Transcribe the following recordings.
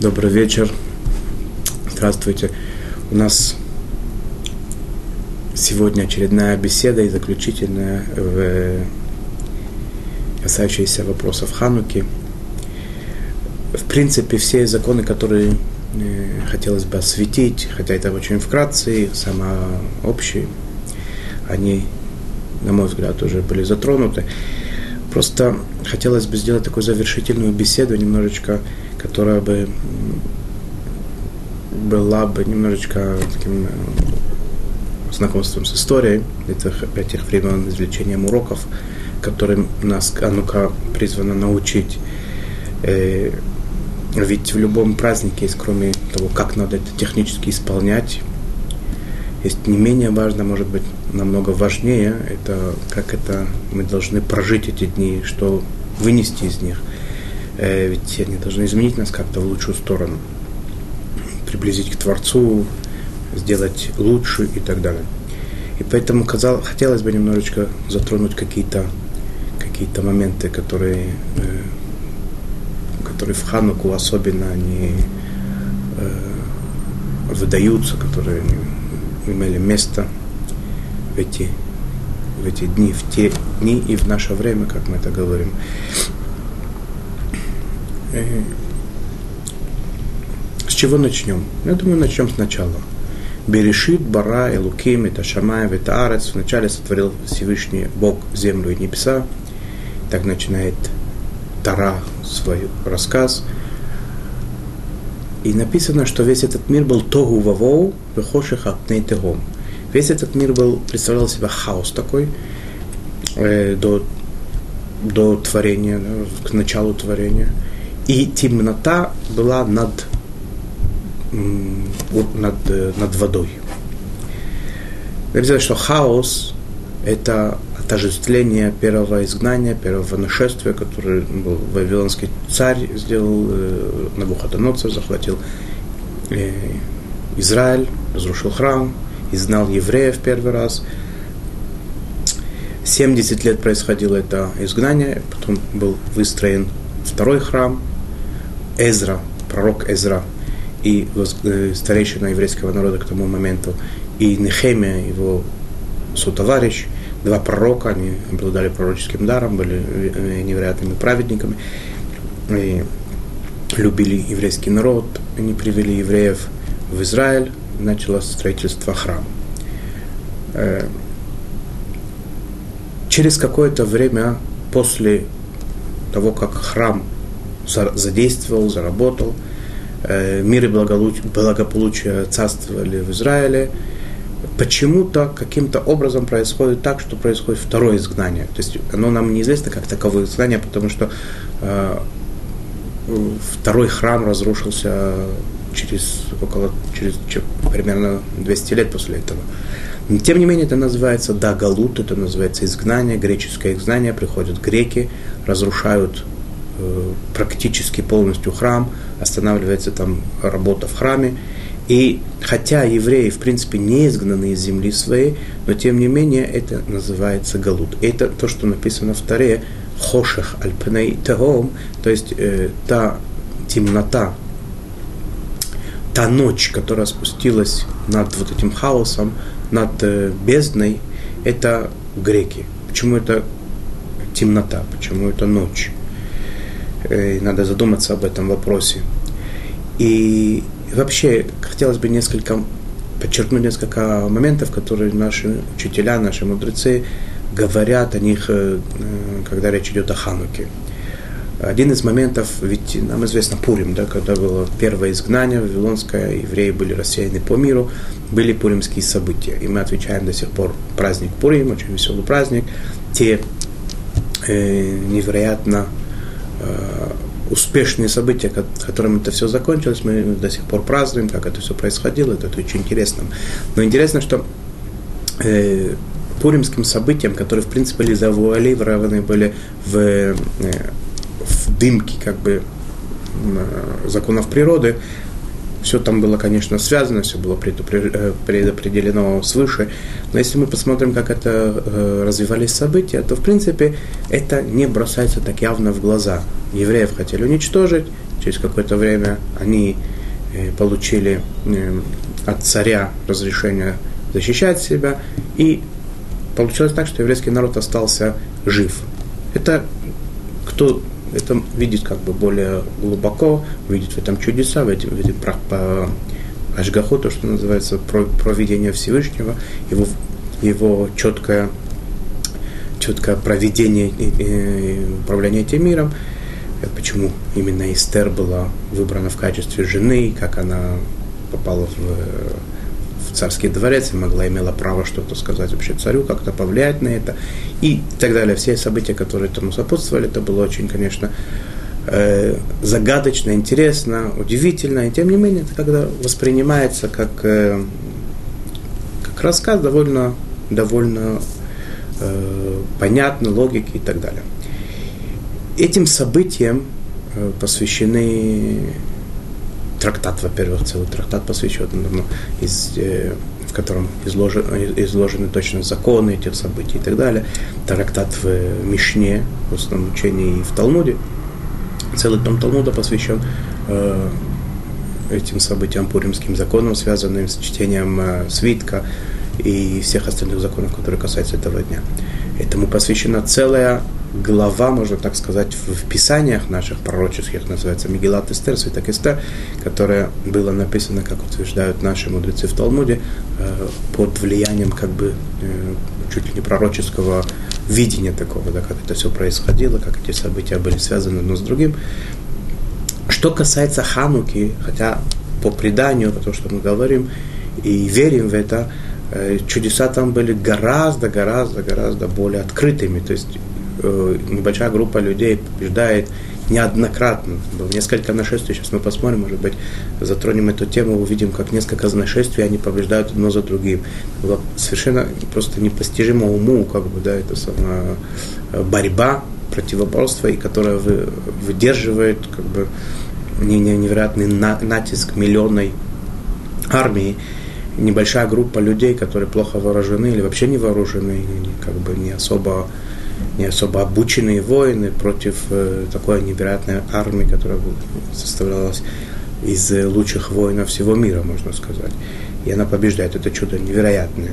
Добрый вечер. Здравствуйте. У нас сегодня очередная беседа и заключительная, касающаяся вопросов Хануки. В принципе, все законы, которые хотелось бы осветить, хотя это очень вкратце, самые общие, они, на мой взгляд, уже были затронуты. Просто хотелось бы сделать такую завершительную беседу, немножечко, которая бы была бы немножечко таким знакомством с историей этих времен, извлечением уроков, которым нас Ханука призвана научить. Ведь в любом празднике, кроме того, как надо это технически исполнять, есть не менее важно, может быть, намного важнее, это как это мы должны прожить эти дни, что вынести из них. Ведь они должны изменить нас как-то в лучшую сторону, приблизить к Творцу, сделать лучше и так далее. И поэтому хотелось бы немножечко затронуть какие-то моменты, которые в Хануку особенно они выдаются, которые имели место в эти дни, в те дни и в наше время, как мы это говорим. С чего начнем? Я думаю, начнем сначала. Берешит, бара, элуким, это шамаев, это арец. Вначале сотворил Всевышний Бог землю и небеса. Так начинает Тора свой рассказ. И написано, что весь этот мир был тогу вавоу, вехоших апней тегом. Весь этот мир представлял себя хаос такой до творения, к началу творения. И темнота была над водой. Написано, что хаос – это отождествление первого изгнания, первого нашествия, которое был вавилонский царь сделал, Навуходоносор захватил Израиль, разрушил храм, изгнал евреев первый раз. 70 лет происходило это изгнание, потом был выстроен второй храм. Эзра, пророк Эзра и старейшина еврейского народа к тому моменту, и Нехемия, его сотоварищ, два пророка, они обладали пророческим даром, были невероятными праведниками, любили еврейский народ, они привели евреев в Израиль, началось строительство храма. Через какое-то время после того, как храм задействовал, заработал, мир и благополучие царствовали в Израиле, почему-то, каким-то образом происходит так, что происходит второе изгнание. То есть оно нам неизвестно как таковое изгнание, потому что второй храм разрушился через примерно 200 лет после этого. Но, тем не менее, это называется Галут, это называется изгнание, греческое изгнание. Приходят греки, разрушают практически полностью храм, останавливается там работа в храме. И хотя евреи, в принципе, не изгнаны из земли своей, но, тем не менее, это называется Галут. Это то, что написано в Торе «Хошех альпней тагом», то есть та темнота, та ночь, которая спустилась над вот этим хаосом, над бездной, это греки. Почему это темнота? Почему это ночь? Надо задуматься об этом вопросе. И вообще, хотелось бы подчеркнуть несколько моментов, которые наши учителя, наши мудрецы говорят о них, когда речь идет о Хануке. Один из моментов, ведь нам известно Пурим, да, когда было первое изгнание вавилонское, евреи были рассеяны по миру, были пуримские события. И мы отвечаем до сих пор праздник Пурим, очень веселый праздник. Те невероятно успешные события, которым это все закончилось, мы до сих пор празднуем, как это все происходило, это очень интересно. Но интересно, что пуримским событиям, которые в принципе были завуалированы, были в дымке как бы законов природы, Все там было, конечно, связано, все было предопределено свыше. Но если мы посмотрим, как это развивались события, то, в принципе, это не бросается так явно в глаза. Евреев хотели уничтожить, через какое-то время они получили от царя разрешение защищать себя, и получилось так, что еврейский народ остался жив. Это кто это видит как бы более глубоко, видит в этом чудеса, в этом ашгаху, то, что называется, провидение Всевышнего, его четкое провидение, управление этим миром. Почему именно Эстер была выбрана в качестве жены, как она попала в царский дворец и имела право что-то сказать вообще царю, как-то повлиять на это и так далее. Все события, которые этому сопутствовали, это было очень, конечно, загадочно, интересно, удивительно. И тем не менее, это когда воспринимается как рассказ, довольно понятной логики и так далее. Этим событиям посвящены трактат, во-первых, целый трактат посвящен, в котором изложены точно законы этих событий и так далее. Трактат в Мишне, в устном учении и в Талмуде. Целый том Талмуда посвящен этим событиям, пуримским законам, связанным с чтением свитка и всех остальных законов, которые касаются этого дня. Этому посвящена целая глава, можно так сказать, в писаниях наших пророческих, называется Мегилат Эстер, свиток Эстер, которое было написано, как утверждают наши мудрецы в Талмуде, под влиянием как бы чуть ли не пророческого видения такого, да, как это все происходило, как эти события были связаны одно с другим. Что касается Хануки, хотя по преданию, потому что мы говорим и верим в это, чудеса там были гораздо более открытыми, то есть небольшая группа людей побеждает неоднократно. Было несколько нашествий, сейчас мы посмотрим, может быть, затронем эту тему, увидим, как несколько нашествий, они побеждают одно за другим. Было совершенно просто непостижимо уму, как бы, да, это самая борьба, противоборство, и которая выдерживает, как бы, невероятный натиск миллионной армии. Небольшая группа людей, которые плохо вооружены или вообще не вооружены, как бы не особо обученные воины против такой невероятной армии, которая составлялась из лучших воинов всего мира, можно сказать. И она побеждает. Это чудо невероятное.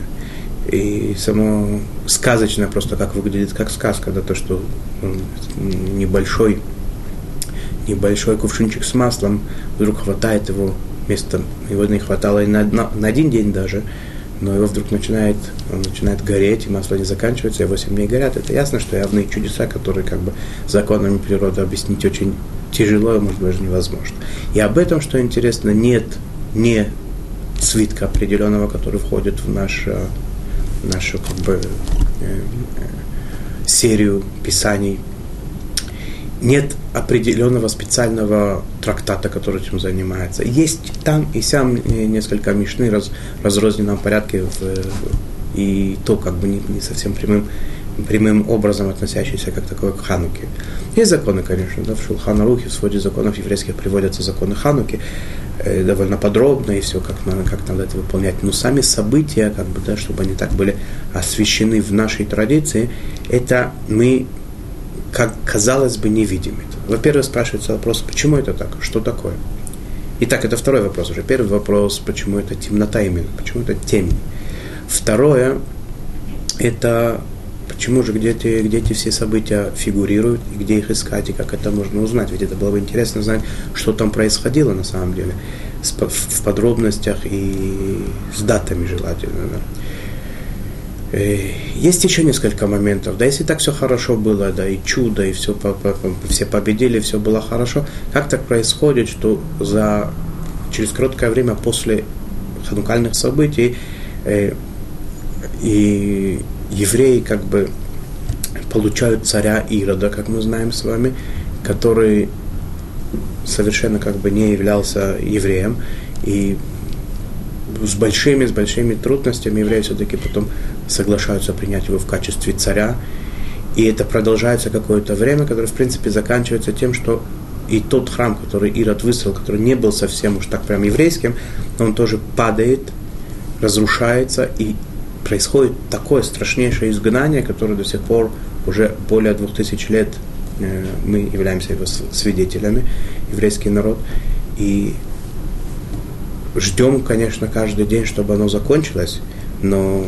И само сказочное просто как выглядит, как сказка, да, то, что небольшой кувшинчик с маслом, вдруг хватает его вместо, его не хватало и на один день даже, но его вдруг он начинает гореть, и масло не заканчивается, и 8 дней горят. Это ясно, что явные чудеса, которые как бы законами природы объяснить очень тяжело, и, может быть, даже невозможно. И об этом, что интересно, нет не свитка определенного, который входит в нашу как бы, серию писаний. Нет определенного специального трактата, который этим занимается. Есть там и сям несколько мишны в разрозненном порядке, и то как бы не совсем прямым образом относящиеся как такое к Хануке. Есть законы, конечно, да, в Шулхан Арухе, в своде законов еврейских приводятся законы Хануки, довольно подробно, и все, как надо это выполнять. Но сами события, как бы, да, чтобы они так были освещены в нашей традиции, это мы, как казалось бы, не видим это. Во-первых, спрашивается вопрос, почему это так, что такое? Итак, это второй вопрос уже. Первый вопрос, почему это темнота именно, почему это темень. Второе, это почему же, где эти все события фигурируют, и где их искать, и как это можно узнать. Ведь это было бы интересно знать, что там происходило на самом деле, в подробностях и с датами желательно, да. Есть еще несколько моментов. Да, если так все хорошо было, да, и чудо, и все, все победили, все было хорошо, как так происходит, что через короткое время после ханукальных событий и евреи как бы получают царя Ирода, как мы знаем с вами, который совершенно как бы не являлся евреем, и с большими трудностями евреи все-таки потом соглашаются принять его в качестве царя. И это продолжается какое-то время, которое, в принципе, заканчивается тем, что И тот храм, который Ирод выстроил, который не был совсем уж так прям еврейским, он тоже падает, разрушается, и происходит такое страшнейшее изгнание, которое до сих пор уже более 2000 лет мы являемся его свидетелями, еврейский народ. И ждем, конечно, каждый день, чтобы оно закончилось, но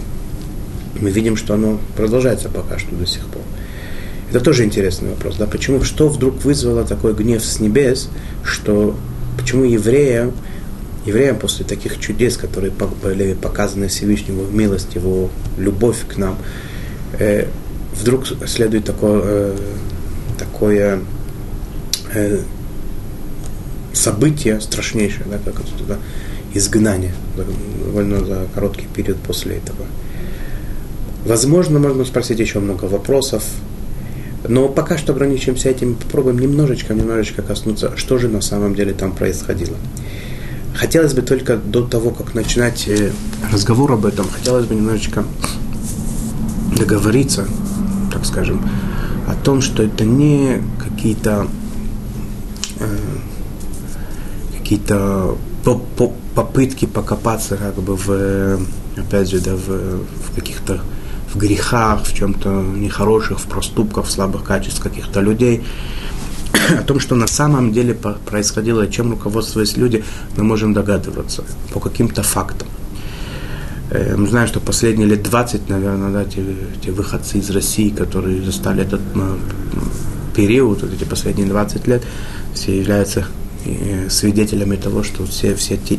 мы видим, что оно продолжается пока что до сих пор. Это тоже интересный вопрос, да, почему, что вдруг вызвало такой гнев с небес, что, почему евреям после таких чудес, которые были показаны Всевышнему, его милость, его любовь к нам, вдруг следует такое событие страшнейшее, да, как это, да, изгнание, довольно за короткий период после этого. Возможно, можно спросить еще много вопросов, но пока что ограничимся этим, попробуем немножечко коснуться, что же на самом деле там происходило. Хотелось бы только до того, как начинать разговор об этом, хотелось бы немножечко договориться, так скажем, о том, что это не какие-то попытки покопаться как бы в каких-то в грехах, в чем-то нехороших, в проступках, в слабых качествах каких-то людей. О том, что на самом деле происходило, чем руководствовались люди, мы можем догадываться по каким-то фактам. Мы знаем, что последние лет 20, наверное, да, те выходцы из России, которые застали этот период, вот эти последние 20 лет, все являются свидетелями того, что все те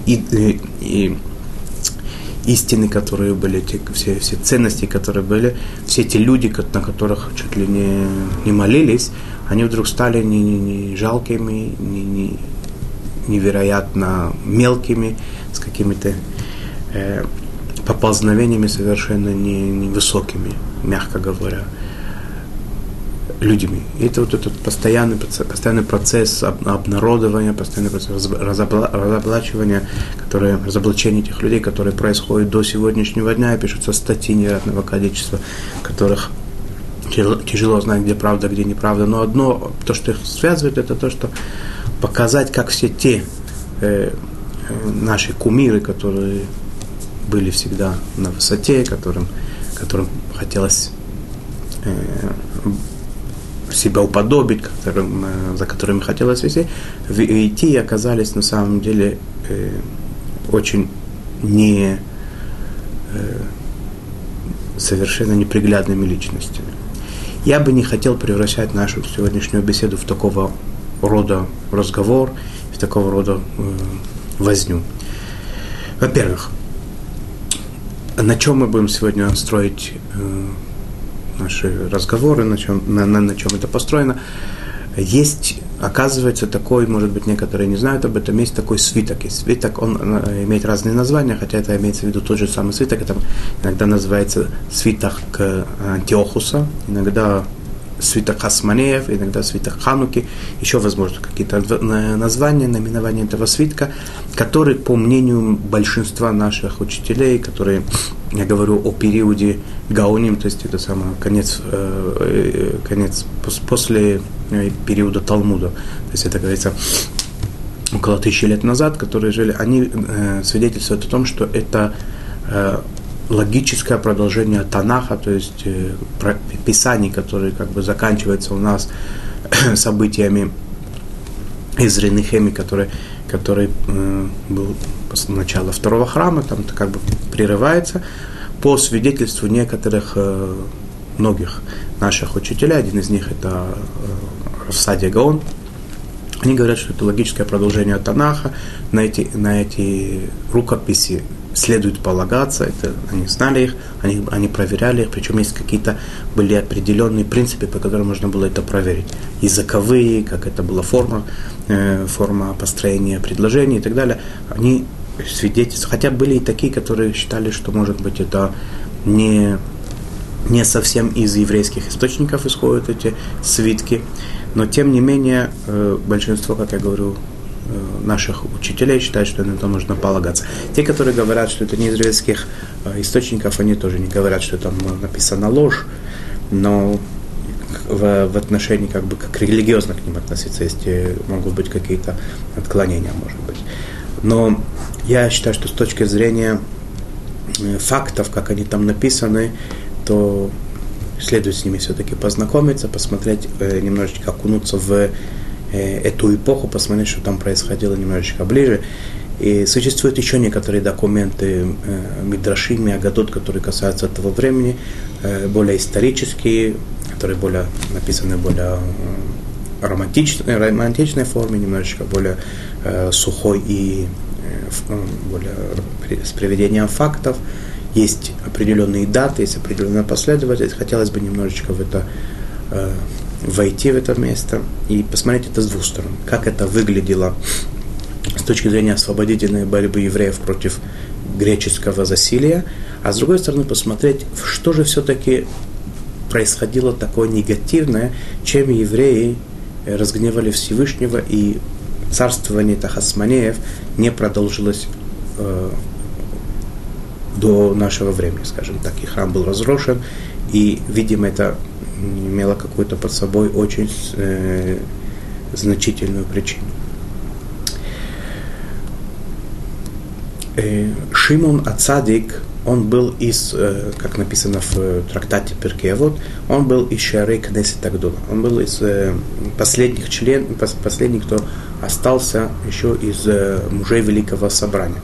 истины, которые были, все ценности, которые были, все те люди, на которых чуть ли не молились, они вдруг стали не жалкими, не невероятно мелкими, с какими-то поползновениями совершенно невысокими, мягко говоря, людьми. И это вот этот постоянный процесс обнародования, постоянный процесс разоблачивания, разоблачения этих людей, которые происходят до сегодняшнего дня, и пишутся статьи невероятного количества, которых тяжело знать, где правда, где неправда. Но одно, то, что их связывает, это то, что показать, как все те наши кумиры, которые были всегда на высоте, которым хотелось себя уподобить, за которыми хотелось идти, и оказались на самом деле очень совершенно неприглядными личностями. Я бы не хотел превращать нашу сегодняшнюю беседу в такого рода разговор, в такого рода возню. Во-первых, на чем мы будем сегодня строить наши разговоры, на чем это построено. Есть, оказывается, такой, может быть, некоторые не знают об этом, есть такой свиток. И свиток, он имеет разные названия, хотя это имеется в виду тот же самый свиток. Это иногда называется свиток Антиохуса, иногда свиток Хасманеев, иногда свиток Хануки, еще, возможно, какие-то названия, наименования этого свитка, который, по мнению большинства наших учителей, которые, я говорю о периоде Гаоним, то есть это самое конец после периода Талмуда, то есть это, говорится, около 1000 лет назад, которые жили, они свидетельствуют о том, что это логическое продолжение Танаха, то есть писаний, которые как бы заканчиваются у нас событиями Эзры, Нехемии, который был начало второго храма, там это как бы прерывается. По свидетельству некоторых, многих наших учителей, один из них это Равсадия Гаон, они говорят, что это логическое продолжение Танаха, на эти рукописи следует полагаться, это они знали их, они проверяли их, причем есть какие-то были определенные принципы, по которым можно было это проверить. Языковые, как это была форма построения предложений и так далее. Они свидетельствуют, хотя были и такие, которые считали, что, может быть, это не совсем из еврейских источников исходят эти свитки, но, тем не менее, большинство, как я говорю, наших учителей считают, что на это нужно полагаться. Те, которые говорят, что это не из еврейских источников, они тоже не говорят, что там написана ложь, но в отношении как бы как религиозно к ним относиться, если могут быть какие-то отклонения, может быть. Но я считаю, что с точки зрения фактов, как они там написаны, то следует с ними все-таки познакомиться, посмотреть, немножечко окунуться в эту эпоху, посмотреть, что там происходило немножечко ближе. И существуют еще некоторые документы мидраши, миагадот, которые касаются этого времени, более исторические, которые более написаны более романтичной форме, немножечко более сухой и более с приведением фактов. Есть определенные даты, есть определенная последовательность. Хотелось бы немножечко в это войти в это место и посмотреть это с двух сторон. Как это выглядело с точки зрения освободительной борьбы евреев против греческого засилия, а с другой стороны посмотреть, что же все-таки происходило такое негативное, чем евреи разгневали Всевышнего, и царствование Тахасманеев не продолжилось до нашего времени, скажем так. И храм был разрушен, и, видимо, это имело какую-то под собой очень значительную причину. Шимон ха-Цадик, он был из, как написано в трактате Пиркевот, он был из Шеарей Кнессет Агдола. Он был из последних, кто остался еще из мужей Великого Собрания.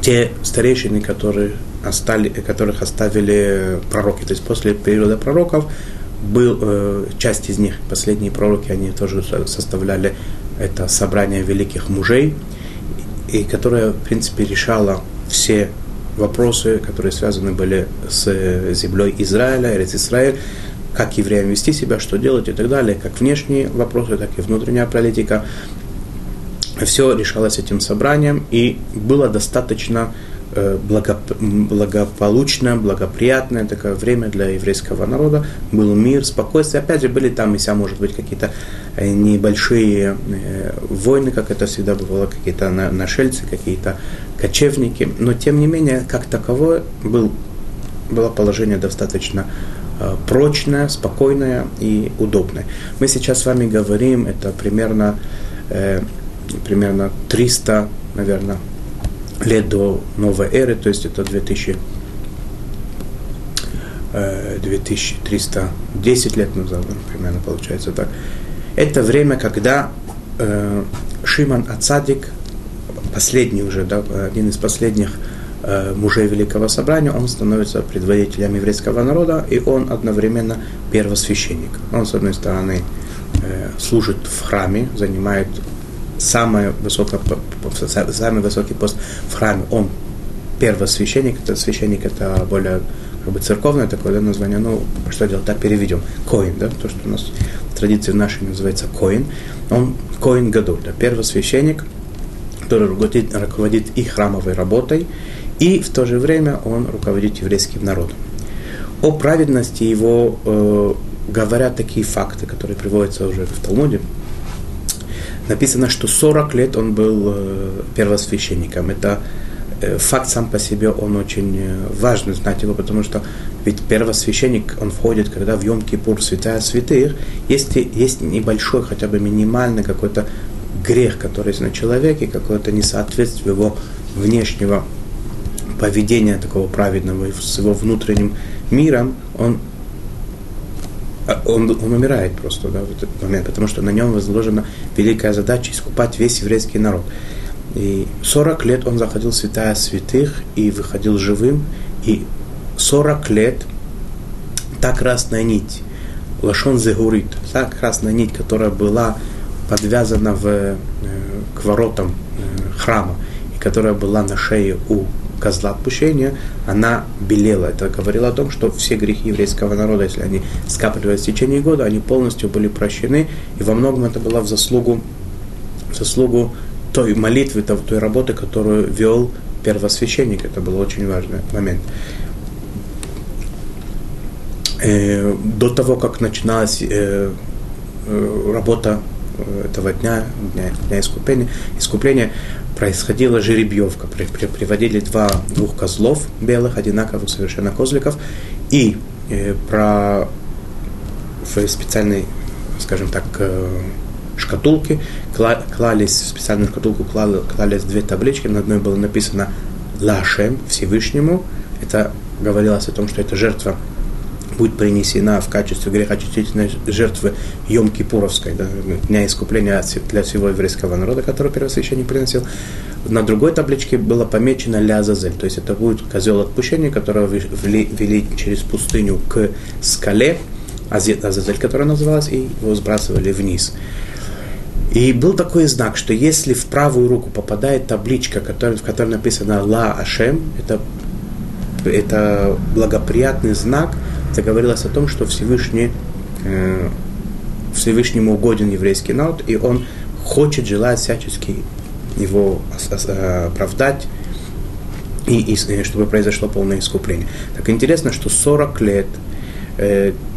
Те старейшины, которых оставили пророки, то есть после периода пророков, часть из них, последние пророки, они тоже составляли это собрание великих мужей, и которое, в принципе, решало все вопросы, которые связаны были с землей Израиля, Эрец-Исраэль, как евреям вести себя, что делать и так далее, как внешние вопросы, так и внутренняя политика. Все решалось этим собранием, и было достаточно благополучное, благоприятное такое время для еврейского народа. Был мир, спокойствие. Опять же, были там и сям, может быть, какие-то небольшие войны, как это всегда бывало, какие-то нашельцы, какие-то кочевники. Но, тем не менее, как таковое, было положение достаточно прочное, спокойное и удобное. Мы сейчас с вами говорим, это примерно 300, наверное, лет до новой эры, то есть это 2310 лет назад, примерно получается так. Это время, когда Шимон ха-Цадик, последний уже, да, один из последних мужей Великого Собрания, он становится предводителем еврейского народа, и он одновременно первосвященник. Он, с одной стороны, служит в храме, занимает самый высокий пост в храме. Он первосвященник, это священник, это более как бы церковное такое, да, название, ну, что делать, так переведем, коин, да, то, что у нас в традиции нашей называется коин, он коин гадоль, да, первосвященник, который руководит и храмовой работой, и в то же время он руководит еврейским народом. О праведности его говорят такие факты, которые приводятся уже в Талмуде. Написано, что 40 лет он был первосвященником. Это факт сам по себе, он очень важный, знать его, потому что ведь первосвященник, он входит, когда в Йом-Кипур, святая святых, если есть небольшой, хотя бы минимальный какой-то грех, который на человеке, какое-то несоответствие его внешнего поведения такого праведного с его внутренним миром, он умирает просто, да, в этот момент, потому что на нем возложена великая задача искупать весь еврейский народ. И 40 лет он заходил в святая святых и выходил живым, и 40 лет та красная нить, лашон зегурит, та красная нить, которая была подвязана к воротам храма, и которая была на шее у козла отпущения, она белела. Это говорило о том, что все грехи еврейского народа, если они скапливались в течение года, они полностью были прощены, и во многом это было в заслугу той молитвы, той работы, которую вел первосвященник. Это был очень важный момент. До того, как начиналась работа этого дня искупления, происходила жеребьевка. Приводили двух козлов белых, одинаковых совершенно козликов, и в специальной, скажем так, шкатулке, клались в специальную шкатулку, клались две таблички, на одной было написано «Лашем», Всевышнему, это говорилось о том, что эта жертва будет принесена в качестве грехоочистительной жертвы Йом-Кипуровской, да, дня искупления для всего еврейского народа, который первосвященник приносил. На другой табличке было помечено «Лязазель», то есть это будет козел отпущения, которого вели через пустыню к скале, Азазель, которая называлась, и его сбрасывали вниз. И был такой знак, что если в правую руку попадает табличка, в которой написано «Ла Ашем», это благоприятный знак, это говорилось о том, что Всевышнему угоден еврейский народ, и он хочет, желает всячески его оправдать, и чтобы произошло полное искупление. Так интересно, что 40 лет,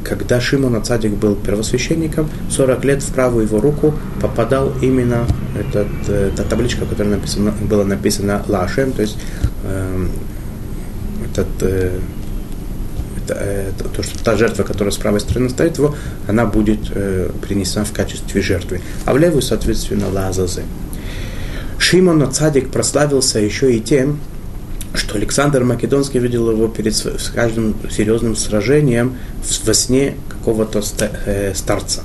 когда Шимон ха-Цадик был первосвященником, 40 лет в правую его руку попадал именно эта табличка, которая была написана «Ла Ашем», то есть то, что та жертва, которая с правой стороны стоит его, она будет принесена в качестве жертвы, а в левую, соответственно, лазазы. Шимон ха-Цадик прославился еще и тем, что Александр Македонский видел его перед каждым серьезным сражением во сне какого-то старца.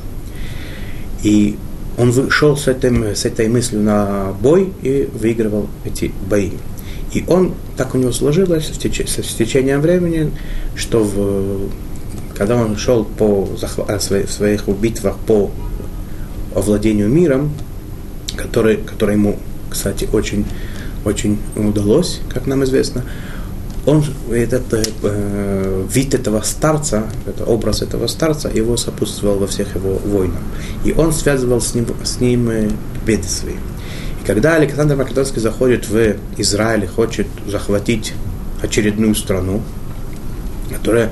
И он вышел с этой мыслью на бой и выигрывал эти бои. И он, так у него сложилось с течением времени, что когда он шел в своих битвах по овладению миром, который ему, кстати, очень, очень удалось, как нам известно, он, вид этого старца, образ этого старца его сопутствовал во всех его войнах. И он связывал с ним беды свои. И когда Александр Македонский заходит в Израиль и хочет захватить очередную страну, которая,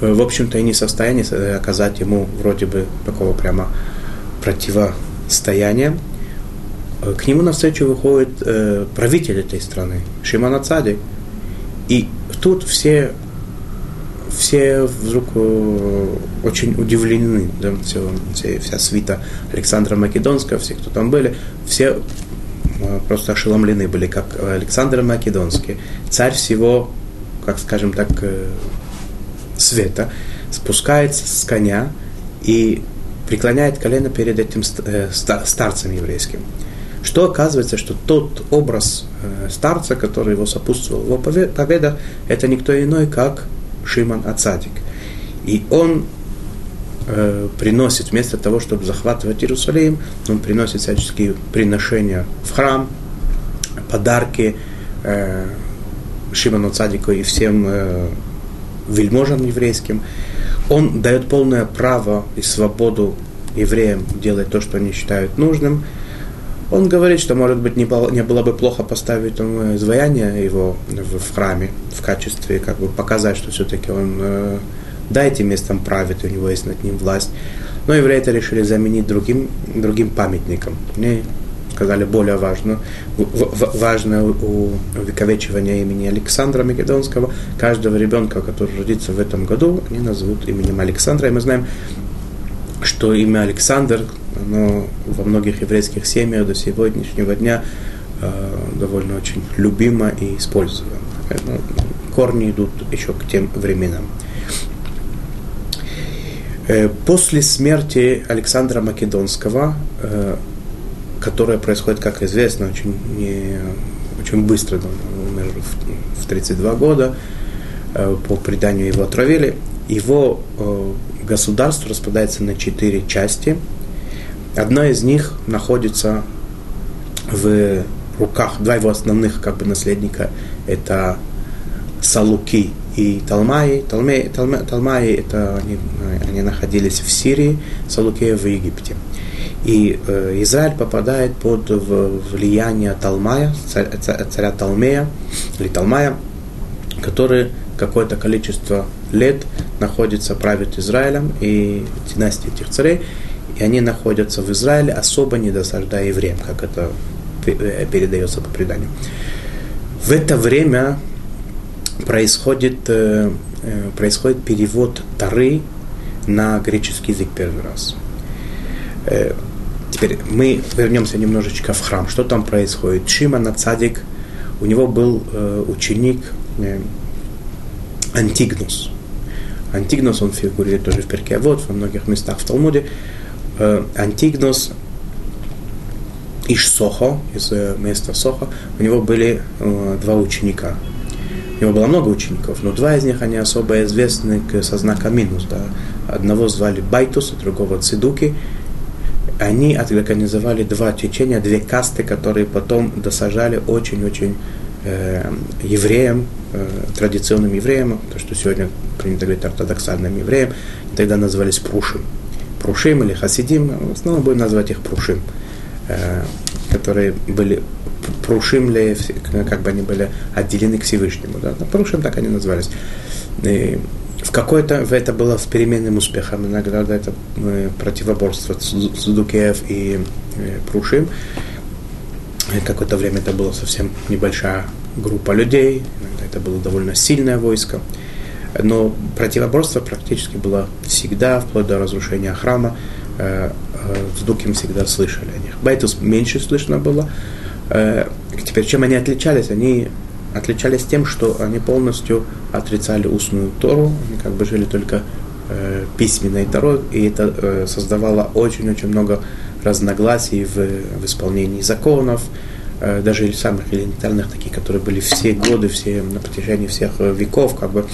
в общем-то, и не в состоянии оказать ему вроде бы такого прямо противостояния, к нему навстречу выходит правитель этой страны, Шимон ха-Цадик. И тут все вдруг очень удивлены, да, вся свита Александра Македонского, все, кто там были, все просто ошеломлены были, как Александр Македонский, царь всего, как скажем так, света, спускается с коня и преклоняет колено перед этим старцем еврейским. Что оказывается, что тот образ старца, который его сопутствовал, его победа, это никто иной, как Шимон ха-Цадик. И он приносит, вместо того, чтобы захватывать Иерусалим, он приносит всяческие приношения в храм, подарки Шимону ха-Цадику и всем вельможам еврейским. Он дает полное право и свободу евреям делать то, что они считают нужным. Он говорит, что, может быть, не было бы плохо поставить там изваяние его в храме, в качестве, как бы показать, что все-таки он, этим местом правит, у него есть над ним власть. Но евреи это решили заменить другим памятником. Мне сказали, более важное увековечивание имени Александра Македонского. Каждого ребенка, который родится в этом году, они назовут именем Александра. И мы знаем, что имя Александр, оно во многих еврейских семьях до сегодняшнего дня довольно очень любимо и используемо. Корни идут еще к тем временам. После смерти Александра Македонского, которая происходит, как известно, очень быстро, он умер в 32 года, по преданию его отравили, его государство распадается на 4 части. Одна из них находится в руках, два его основных как бы наследника, это Салуки и Талмай. Талмай это они находились в Сирии, Салуки в Египте. И Израиль попадает под влияние Талмая, царя Талмея или Талмая, который какое-то количество лет правит Израилем, и династии этих царей, и они находятся в Израиле, особо не досаждая евреям, как это передается по преданию. В это время происходит перевод Торы на греческий язык первый раз. Теперь мы вернемся немножечко в храм. Что там происходит? Шимон ха-Цадик, у него был ученик Антигнос. Антигнос, он фигурирует тоже в Пиркевот, во многих местах в Талмуде. Антигнос из Сохо, из места Сохо, у него были два ученика. У него было много учеников, но два из них, они особо известны со знаком минус. Да. Одного звали Байтус, другого Цидуки. Они организовали два течения, две касты, которые потом досажали очень-очень евреям, традиционным евреям, то, что сегодня принято говорить ортодоксальным евреям, тогда назывались Прушим. Прушим или Хасидим, в основном будем назвать их Прушим, которые были Прушим, как бы они были отделены к Всевышнему. Да? Прушим, так они назывались. И в какой-то, это было с переменным успехом, иногда это противоборство Цдукеев и Прушим. Какое-то время это была совсем небольшая группа людей, иногда это было довольно сильное войско. Но противоборство практически было всегда, вплоть до разрушения храма. Цдуким всегда слышали о них. Байтус меньше слышно было. Теперь, чем они отличались? Они отличались тем, что они полностью отрицали устную Тору, они как бы жили только письменной Торой, и это создавало очень-очень много разногласий в исполнении законов, даже самых элементарных, таких, которые были все годы, все, на протяжении всех веков, как бы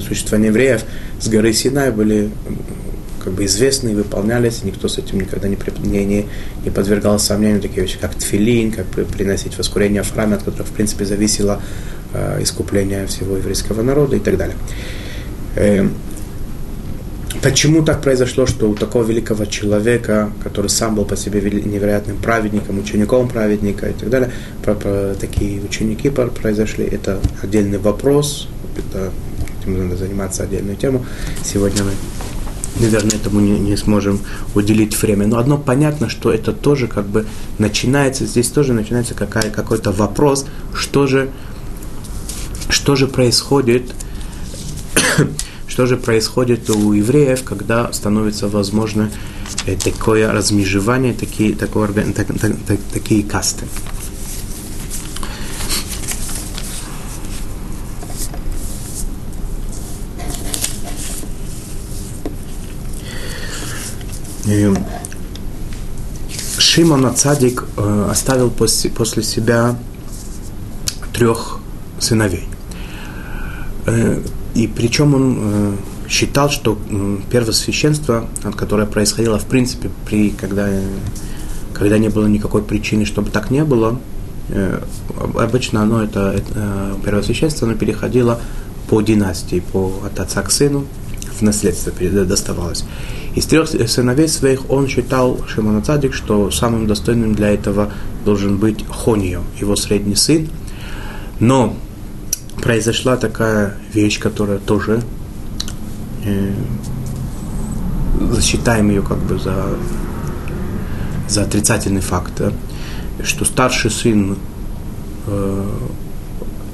существование евреев с горы Синай были как бы известны и выполнялись, и никто с этим никогда не подвергал сомнению такие вещи, как тфилин, как приносить воскурение в храме, от которых, в принципе, зависело искупление всего еврейского народа и так далее. Почему так произошло, что у такого великого человека, который сам был по себе невероятным праведником, учеником праведника и так далее, такие ученики произошли, это отдельный вопрос, этим надо заниматься отдельную тему. Сегодня мы, наверное, этому не сможем уделить время. Но одно понятно, что это тоже как бы начинается, здесь тоже начинается какой-то вопрос, что же происходит у евреев, когда становится возможно такое размежевание, такие касты. Шимон ха-Цадик оставил после себя трех сыновей. И причем он считал, что первосвященство, которое происходило в принципе, когда не было никакой причины, чтобы так не было, обычно это первосвященство, оно переходило по династии, от отца к сыну, в наследство доставалось. Из трех сыновей своих он считал, Шимон ха-Цадик, что самым достойным для этого должен быть Хоньо, его средний сын. Но произошла такая вещь, которая тоже считаем ее как бы за отрицательный факт, да? Что старший сын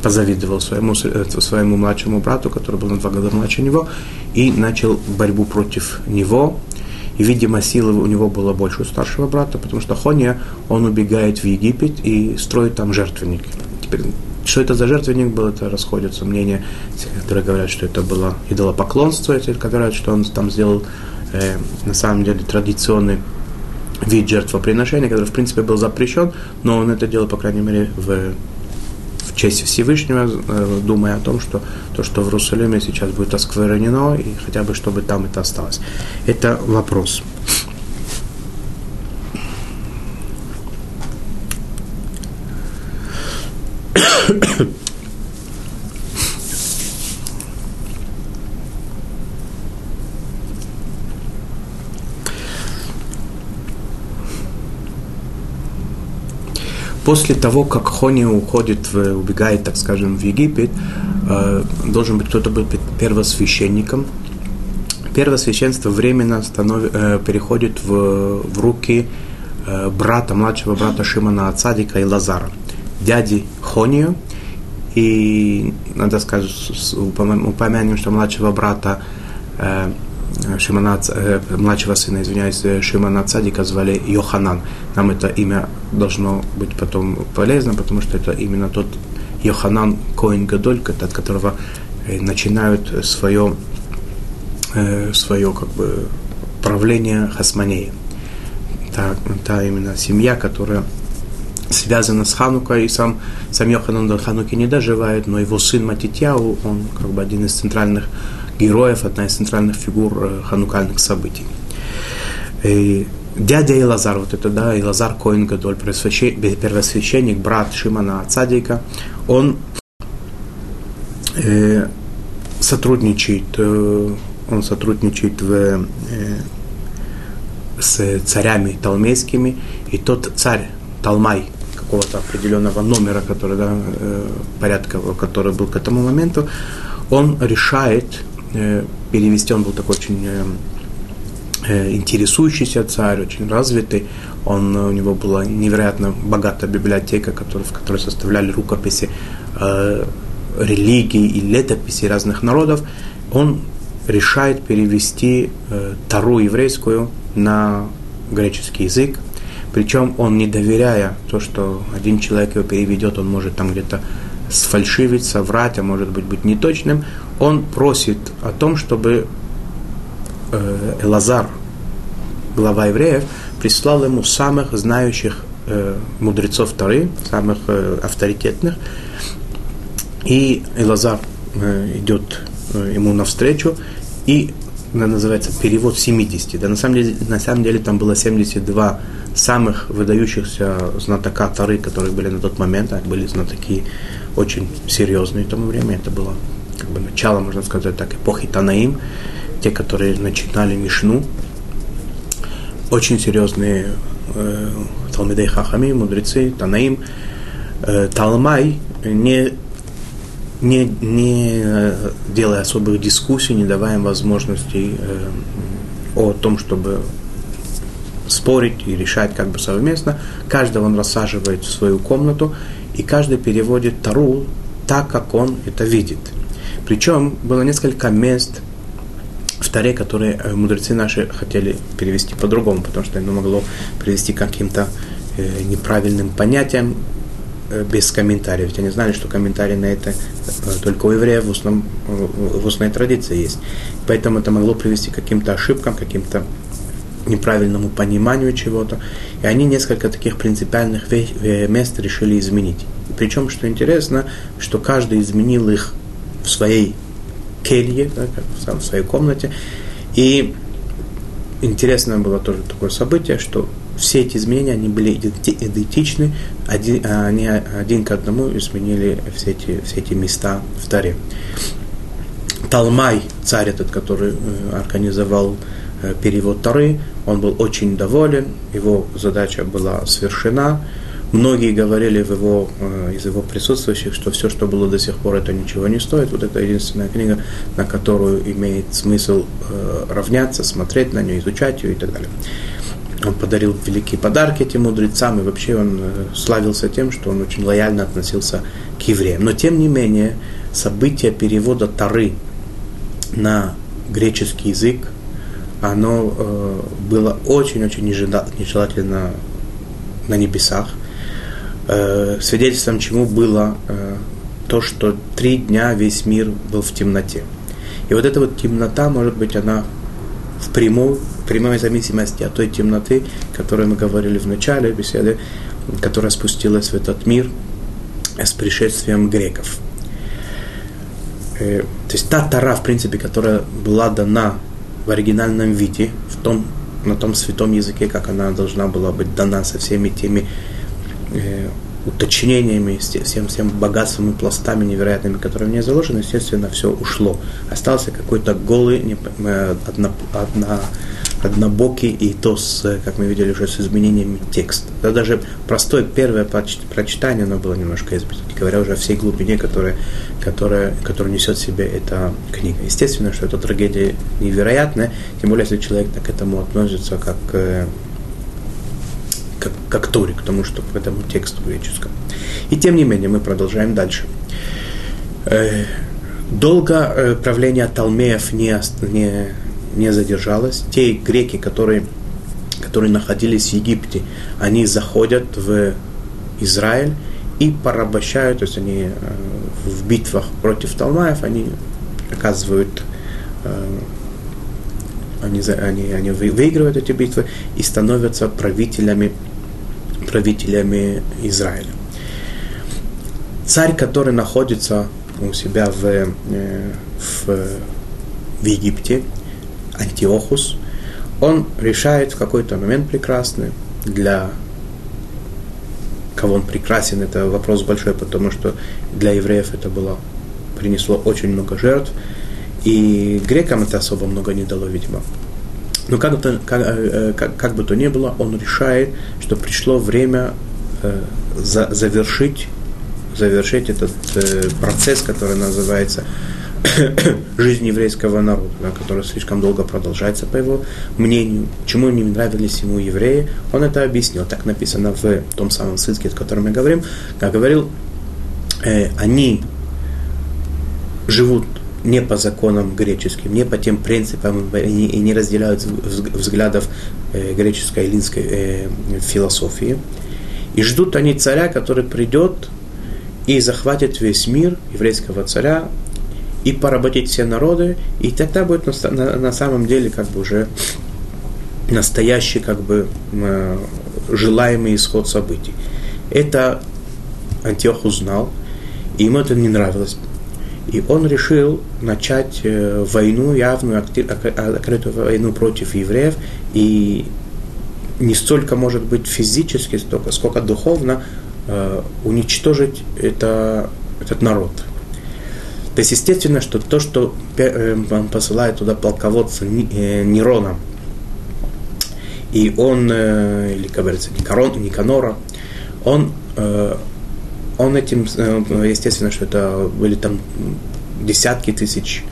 позавидовал своему младшему брату, который был на 2 года младше него, и начал борьбу против него. И, видимо, силы у него было больше у старшего брата, потому что Хонья, он убегает в Египет и строит там жертвенник. Теперь, что это за жертвенник был, это расходятся мнения, которые говорят, что это было идолопоклонство, те, которые говорят, что он там сделал на самом деле традиционный вид жертвоприношения, который, в принципе, был запрещен, но он это делал, по крайней мере, в честь Всевышнего, думая о том, что то, что в Иерусалиме сейчас будет осквернено, и хотя бы, чтобы там это осталось. Это вопрос. После того, как Хоньо убегает, так скажем, в Египет, должен быть кто-то был первосвященником. Первосвященство временно переходит в руки младшего брата Шимона ха-Цадика, Элазара, дяди Хоньо. И надо сказать, упомянем, что младшего брата Шимона, младшего сына, извиняюсь, Шимона Цадика звали Йоханан. Нам это имя должно быть потом полезно, потому что это именно тот Йоханан Коэн Гадоль, от которого начинают свое как бы правление Хасмонеи. Та именно семья, которая связана с Ханукой, и сам Йоханан до Хануки не доживает, но его сын Матитьяху, он как бы один из центральных героев, одна из центральных фигур ханукальных событий. И дядя Элазар, вот это, да, Элазар Коэн Гадоль, первосвященник, брат Шимона Цадика, он сотрудничает с царями талмейскими, и тот царь Талмай, какого-то определенного номера, который, да, порядка, который был к этому моменту, он решает перевести, он был такой очень интересующийся царь, очень развитый, у него была невероятно богатая библиотека, в которой составляли рукописи религий и летописей разных народов. Он решает перевести Тору еврейскую на греческий язык, причем он, не доверяя то, что один человек его переведет, он может там где-то сфальшивить, соврать, а может быть неточным, он просит о том, чтобы Элазар, глава евреев, прислал ему самых знающих мудрецов Торы, самых авторитетных, и Элазар идет ему навстречу, и называется перевод 70. Да, на самом деле там было 72 самых выдающихся знатока Торы, которые были на тот момент, а были знатоки очень серьезные в то время. Это было как бы начало, можно сказать так, эпохи Танаим, те, которые начинали Мишну. Очень серьезные Талмидей Хахами, мудрецы, Танаим. Талмай не делая особых дискуссий, не давая им возможностей о том, чтобы спорить и решать как бы совместно. Каждого он рассаживает в свою комнату, и каждый переводит Тору так, как он это видит. Причем было несколько мест в Торе, которые мудрецы наши хотели перевести по-другому, потому что оно могло привести к каким-то неправильным понятиям, без комментариев. Ведь они знали, что комментарии на это только у евреев в устной традиции есть. Поэтому это могло привести к каким-то ошибкам, к каким-то неправильному пониманию чего-то. И они несколько таких принципиальных мест решили изменить. Причем, что интересно, что каждый изменил их в своей келье, да, в своей комнате. И интересно было тоже такое событие, что все эти изменения, они были идентичны, они один к одному изменили все эти места в Таре. Талмай, царь этот, который организовал перевод Торы, он был очень доволен, его задача была свершена. Многие говорили из его присутствующих, что все, что было до сих пор, это ничего не стоит. Вот это единственная книга, на которую имеет смысл равняться, смотреть на нее, изучать ее и так далее. Он подарил великие подарки этим мудрецам, и вообще он славился тем, что он очень лояльно относился к евреям. Но тем не менее, событие перевода Торы на греческий язык, оно было очень-очень нежелательно на небесах. Свидетельством чему было то, что 3 дня весь мир был в темноте. И вот эта вот темнота, может быть, она в прямой зависимости от той темноты, о которой мы говорили в начале беседы, которая спустилась в этот мир с пришествием греков. То есть та Тора, в принципе, которая была дана в оригинальном виде, на том святом языке, как она должна была быть дана, со всеми теми уточнениями, всем богатством и пластами невероятными, которые в ней заложены, естественно, все ушло. Остался какой-то голый, однобокий, и то, как мы видели уже, с изменениями текста. Да, даже простое первое прочитание, оно было немножко избито, не говоря уже о всей глубине, которую несет в себе эта книга. Естественно, что эта трагедия невероятная, тем более, если человек так к этому относится, как Торе, к тому, что к этому тексту греческому. И тем не менее, мы продолжаем дальше. Долго правление Талмеев не не задержалась. Те греки, которые находились в Египте, они заходят в Израиль и порабощают, то есть они в битвах против Талмаев, они оказывают, они выигрывают эти битвы и становятся правителями Израиля. Царь, который находится у себя в Египте, Антиохус, он решает в какой-то момент прекрасный, для кого он прекрасен, это вопрос большой, потому что для евреев это было, принесло очень много жертв, и грекам это особо много не дало, видимо. Но как бы то ни было, он решает, что пришло время завершить этот процесс, который называется жизнь еврейского народа, да, который слишком долго продолжается, по его мнению. Чему не нравились ему евреи, он это объяснил. Так написано в том самом свитке, о котором мы говорим. Как говорил, они живут не по законам греческим, не по тем принципам, и не разделяют взглядов греческой и эллинской философии. И ждут они царя, который придет и захватит весь мир, еврейского царя, и поработить все народы, и тогда будет на самом деле как бы уже настоящий как бы желаемый исход событий. Это Антиох узнал, и ему это не нравилось. И он решил начать войну, явную, открытую войну против евреев, и не столько, может быть, физически, сколько духовно уничтожить этот народ. То есть, естественно, что то, что посылает туда полководца Нерона, и он, или, как говорится, Никанора, он этим, естественно, что это были там десятки тысяч,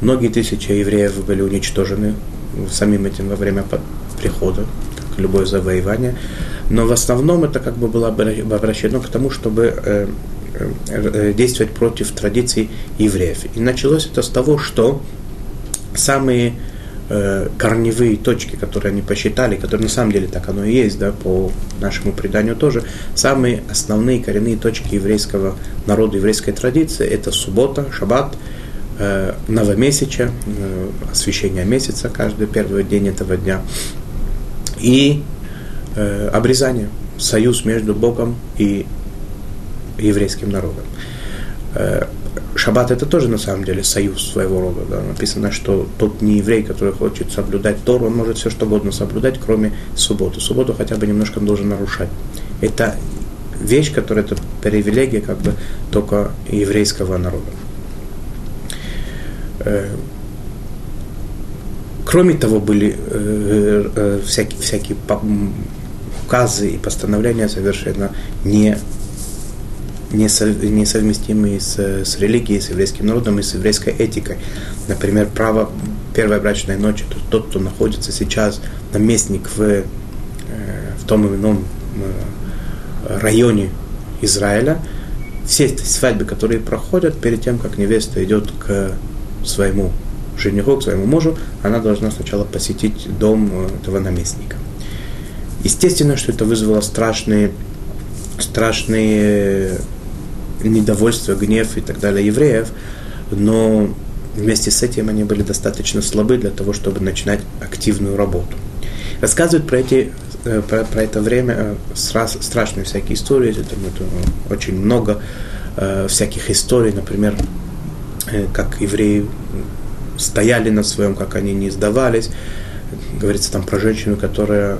многие тысячи евреев были уничтожены самим этим во время прихода, как любое завоевание. Но в основном это как бы было обращено к тому, чтобы действовать против традиций евреев. И началось это с того, что самые корневые точки, которые они посчитали, которые на самом деле так оно и есть, да, по нашему преданию тоже, самые основные коренные точки еврейского народа, еврейской традиции, это суббота, шаббат, новомесячие, освящение месяца, каждый первый день этого дня, и обрезание, союз между Богом и еврейским народом. Шаббат это тоже на самом деле союз своего рода. Да? Написано, что тот нееврей, который хочет соблюдать Тору, он может все что угодно соблюдать, кроме субботы. Субботу хотя бы немножко должен нарушать. Это вещь, которая это привилегия как бы только еврейского народа. Кроме того, были всякие указы и постановления совершенно несовместимые с религией, с еврейским народом и с еврейской этикой. Например, право первой брачной ночи, тот, кто находится сейчас наместник в том или ином районе Израиля, все свадьбы, которые проходят, перед тем, как невеста идет к своему жениху, к своему мужу, она должна сначала посетить дом этого наместника. Естественно, что это вызвало страшные недовольство, гнев и так далее евреев, но вместе с этим они были достаточно слабы для того, чтобы начинать активную работу. Рассказывают про это время страшные всякие истории, это очень много всяких историй, например, как евреи стояли на своем, как они не сдавались. Говорится там про женщину, которая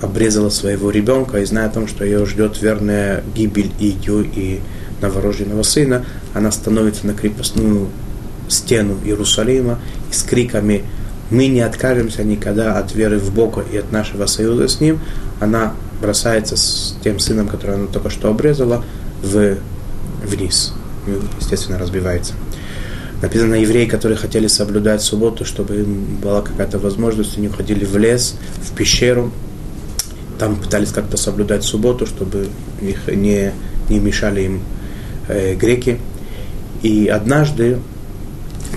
обрезала своего ребенка, и зная о том, что ее ждет верная гибель и ее, и новорожденного сына, она становится на крепостную стену Иерусалима и с криками «Мы не откажемся никогда от веры в Бога и от нашего союза с Ним», она бросается с тем сыном, который она только что обрезала, вниз. Естественно, разбивается. Написано, евреи, которые хотели соблюдать субботу, чтобы им была какая-то возможность, они уходили в лес, в пещеру, там пытались как-то соблюдать субботу, чтобы их не мешали им греки. И однажды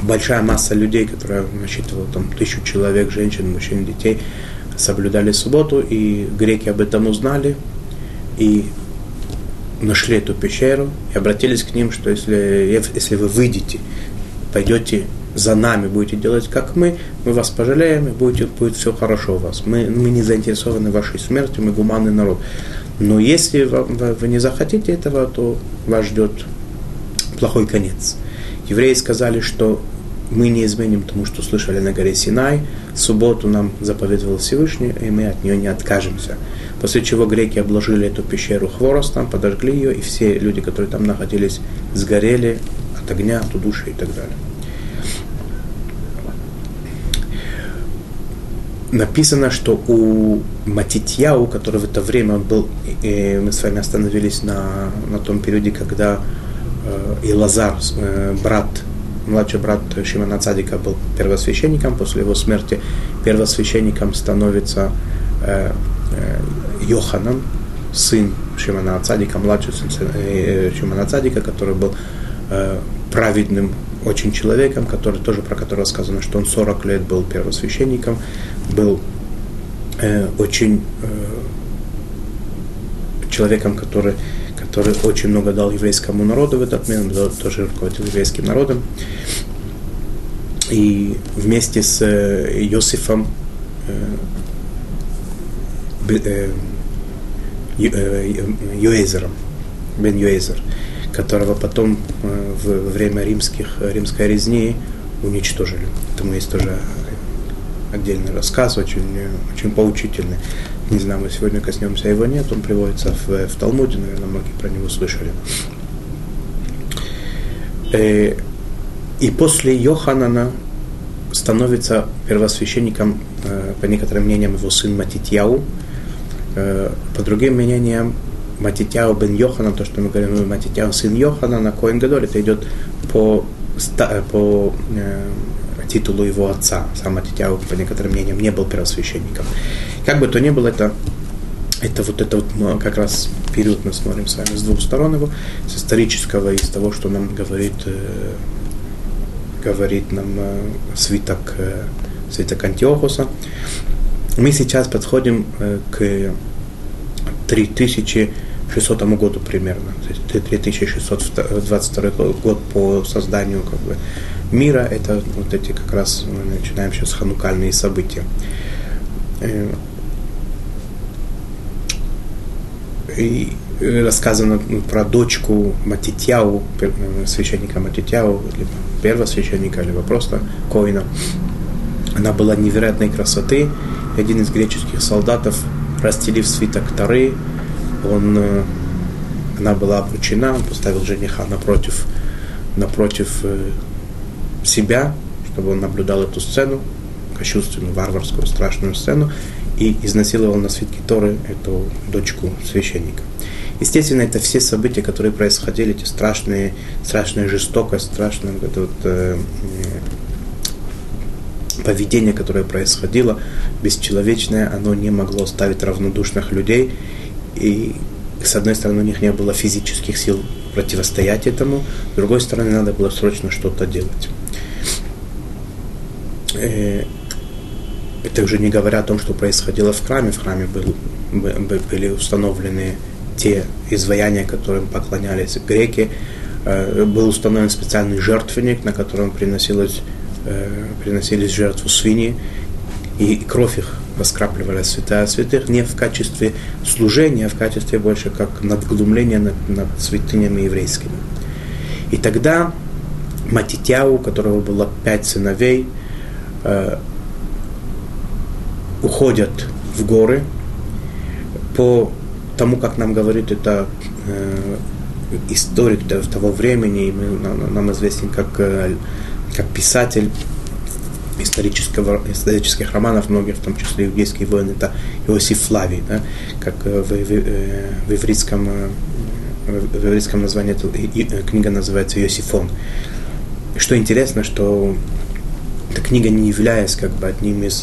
большая масса людей, которая насчитывала там 1000 человек, женщин, мужчин, детей, соблюдали субботу, и греки об этом узнали, и нашли эту пещеру, и обратились к ним, что если вы выйдете, пойдете за нами, будете делать как мы вас пожалеем, и будет все хорошо у вас. Мы не заинтересованы вашей смертью, мы гуманный народ. Но если вы не захотите этого, то вас ждет плохой конец. Евреи сказали, что мы не изменим тому, что слышали на горе Синай. Субботу нам заповедовал Всевышний, и мы от нее не откажемся. После чего греки обложили эту пещеру хворостом, подожгли ее, и все люди, которые там находились, сгорели от огня, от удушья и так далее. Написано, что у Матитьяху, который в это время был, мы с вами остановились на том периоде, когда Элазар, младший брат Шимона ха-Цадика, был первосвященником. После его смерти первосвященником становится Йоханан, сын Шимона ха-Цадика, младший сын Шимона ха-Цадика, который был праведным очень человеком, который тоже, про которого сказано, что он 40 лет был первосвященником, был очень человеком, который очень много дал еврейскому народу в этот момент, тоже руководил еврейским народом. И вместе с Иосифом, Йоэзером, бен Йоэзер, которого потом во время римской резни уничтожили. Поэтому есть тоже отдельный рассказ, очень, очень поучительный. Не знаю, мы сегодня коснемся его, нет, он приводится в Талмуде, наверное, многие про него слышали. И после Йоханана становится первосвященником, по некоторым мнениям, его сын Матитьяху, по другим мнениям, Матитьяху бен Йоханан, то, что мы говорим, ну, Матитьяху сын Йоханана, Коэн Гадоль, это идет по титулу его отца. Сам Матитьяху, по некоторым мнениям, не был первосвященником. Как бы то ни было, это как раз период мы смотрим с вами с двух сторон его, с исторического и с того, что нам говорит нам свиток Антиохуса. Мы сейчас подходим к 3600 году примерно, то есть 3622 год по созданию мира. Это вот эти как раз мы начинаем сейчас ханукальные события. И рассказано про дочку Матитьяху, священника Матитьяху, либо первосвященника, либо просто Коина. Она была невероятной красоты. Один из греческих солдатов, расстелив свиток Торы, она была обручена, он поставил жениха напротив себя, чтобы он наблюдал эту сцену, кощунственную, варварскую, страшную сцену, и изнасиловал на свитке Торы эту дочку священника. Естественно, это все события, которые происходили, эти страшные, страшная жестокость, страшное поведение, которое происходило, бесчеловечное, оно не могло оставить равнодушных людей. И, с одной стороны, у них не было физических сил противостоять этому, с другой стороны, надо было срочно что-то делать. Это уже не говоря о том, что происходило в храме. В храме были установлены те изваяния, которым поклонялись греки. Был установлен специальный жертвенник, на котором приносились жертву свиньи, и кровь их воскрапливалась святая святых не в качестве служения, а в качестве больше как надглумления над святынями еврейскими. И тогда Матитьяху, у которого было 5 сыновей, уходят в горы, по тому, как нам говорит это историк того времени, нам известен как писатель исторических романов, многих, в том числе «Иудейские войны», это Иосиф Флавий, да, как в еврейском названии книга называется «Иосифон». Что интересно, что эта книга, не являясь как бы одним из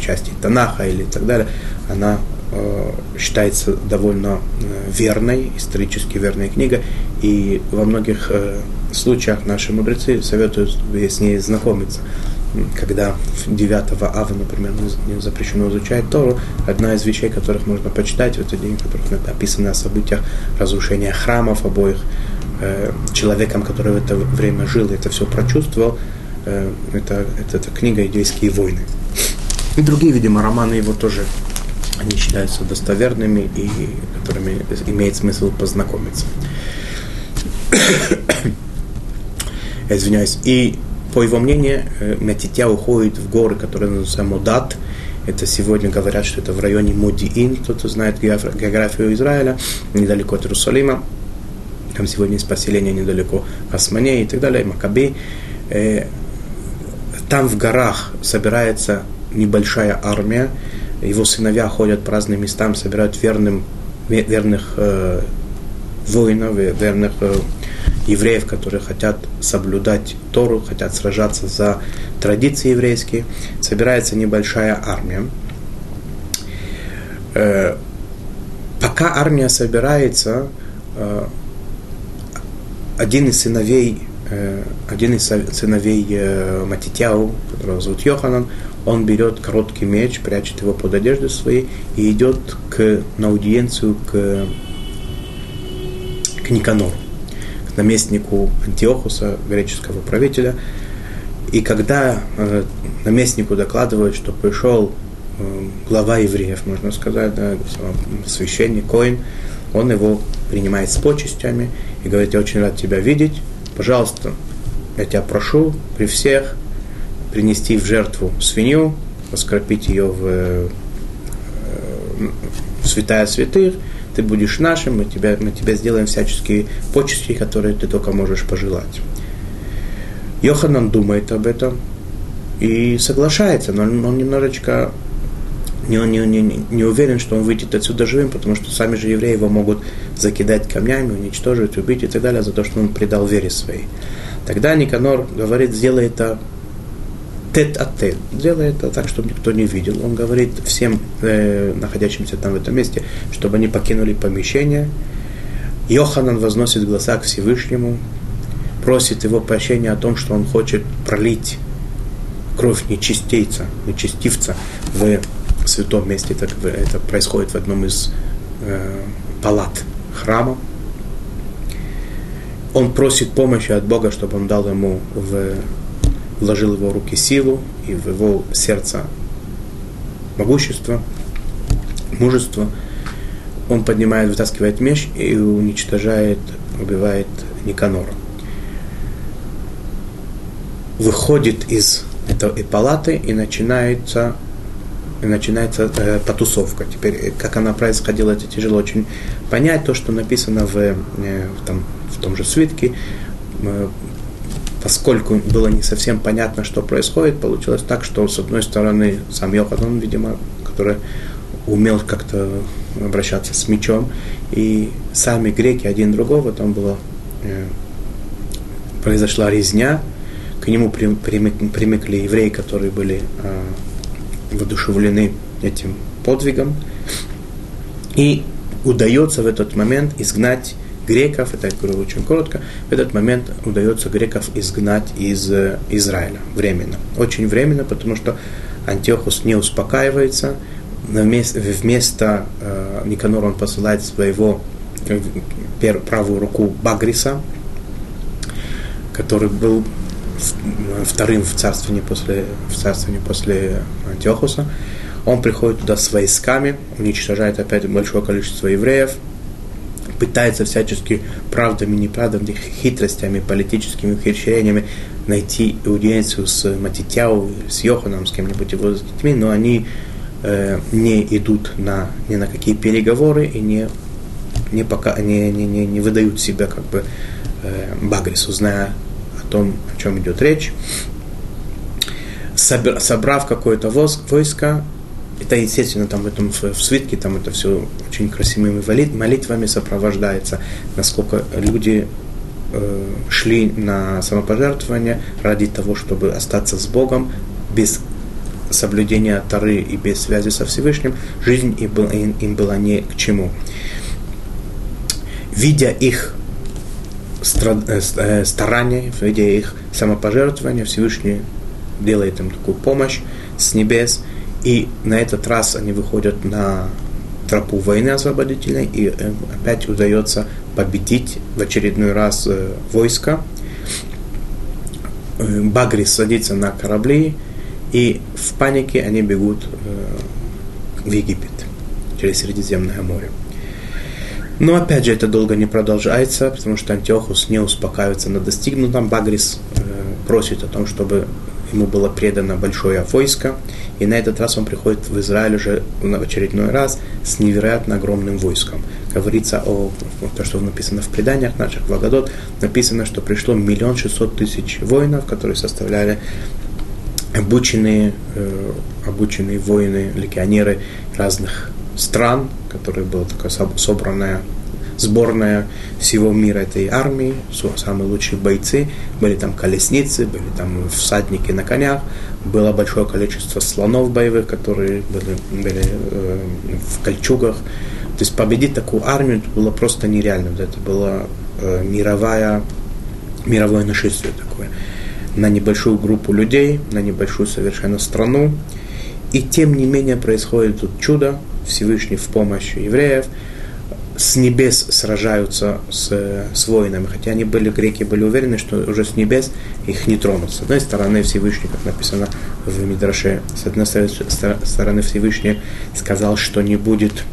частей Танаха или так далее, она считается довольно верной, исторически верной книгой, и во многих случаях наши мудрецы советуют с ней знакомиться. Когда 9 ава, например, запрещено изучать Тору, одна из вещей, которых можно почитать в этот день, в которых описано о событиях разрушения храмов обоих, человеком, который в это время жил и это все прочувствовал, это книга «Идейские войны». И другие, видимо, романы его тоже, они считаются достоверными и которыми имеет смысл познакомиться. Извиняюсь. И по его мнению, Матитьяху уходит в горы, которые называются Модат. Это сегодня говорят, что это в районе Модиин, кто-то знает географию Израиля, недалеко от Иерусалима. Там сегодня есть поселение недалеко Османей и так далее, Макаби. Там в горах собирается небольшая армия. Его сыновья ходят по разным местам, собирают верных воинов, верных евреев, которые хотят соблюдать Тору, хотят сражаться за традиции еврейские. Собирается небольшая армия. Пока армия собирается, один из сыновей Матитьяху, которого зовут Йоханан, он берет короткий меч, прячет его под одежду своей и идет на аудиенцию к Никанору, к наместнику Антиохуса, греческого правителя. И когда наместнику докладывают, что пришел глава евреев, можно сказать, да, священник Коэн, он его принимает с почестями и говорит: «Я очень рад тебя видеть. Пожалуйста, я тебя прошу при всех принести в жертву свинью, воскропить ее в святая святых. Ты будешь нашим, мы тебе сделаем всяческие почести, которые ты только можешь пожелать». Йоханан думает об этом и соглашается, но он немножечко не уверен, что он выйдет отсюда живым, потому что сами же евреи его могут закидать камнями, уничтожить, убить и так далее за то, что он предал вере своей. Тогда Никанор говорит: «Сделай это тет-а-тет, делай это так, чтобы никто не видел». Он говорит всем находящимся там в этом месте, чтобы они покинули помещение. Йоханан возносит глаза к Всевышнему, просит его прощения о том, что он хочет пролить кровь нечестивца в святом месте. Это происходит в одном из палат храма. Он просит помощи от Бога, чтобы он дал ему вложил в его руки силу и в его сердце могущество, мужество. Он поднимает, вытаскивает меч и уничтожает, убивает Никанора. Выходит из этой палаты и начинается потусовка. Теперь, как она происходила, это тяжело очень понять. То, что написано в том же свитке, поскольку было не совсем понятно, что происходит, получилось так, что с одной стороны сам Йоханан, видимо, который умел как-то обращаться с мечом, и сами греки один другого, там было, произошла резня, к нему примыкли евреи, которые были воодушевлены этим подвигом, и удается в этот момент изгнать греков, это я говорю очень коротко, в этот момент удается греков изгнать из Израиля временно. Очень временно, потому что Антиохус не успокаивается. Вместо Никанора он посылает своего правую руку Багриса, который был вторым в царствовании после Антиохуса. Он приходит туда с войсками, уничтожает опять большое количество евреев, пытается всячески правдами, неправдами, хитростями, политическими ухищрениями найти аудиенцию с Матитьяху, с Йохананом, с кем-нибудь его детьми, но они не идут ни на какие переговоры и не выдают себя как бы Багрису, зная о том, о чем идет речь. Собрав какое-то войско, это, естественно, там в свитке там это все очень красивыми молитвами сопровождается, насколько люди шли на самопожертвование ради того, чтобы остаться с Богом. Без соблюдения Торы и без связи со Всевышним жизнь им была ни к чему. Видя их старания, в виде их самопожертвования, Всевышний делает им такую помощь с небес. И на этот раз они выходят на тропу войны освободительной, и опять удается победить в очередной раз войско. Багрис садится на корабли, и в панике они бегут в Египет через Средиземное море. Но опять же это долго не продолжается, потому что Антиохус не успокаивается на достигнутом. Багрис просит о том, чтобы ему было предано большое войско, и на этот раз он приходит в Израиль уже в очередной раз с невероятно огромным войском. Говорится о том, что написано в преданиях наших Вагадот, написано, что пришло 1 600 000 воинов, которые составляли обученные воины, легионеры разных стран, которые была такая собранная сборная всего мира этой армии, самые лучшие бойцы, были там колесницы, были там всадники на конях, было большое количество слонов боевых, которые были в кольчугах. То есть победить такую армию было просто нереально, это было мировое нашествие такое на небольшую группу людей, на небольшую совершенно страну. И тем не менее происходит тут чудо, Всевышний в помощь евреев, с небес сражаются с воинами, хотя они греки были уверены, что уже с небес их не тронут. С одной стороны Всевышний, как написано в Мидраше, с одной стороны Всевышний сказал, что не будет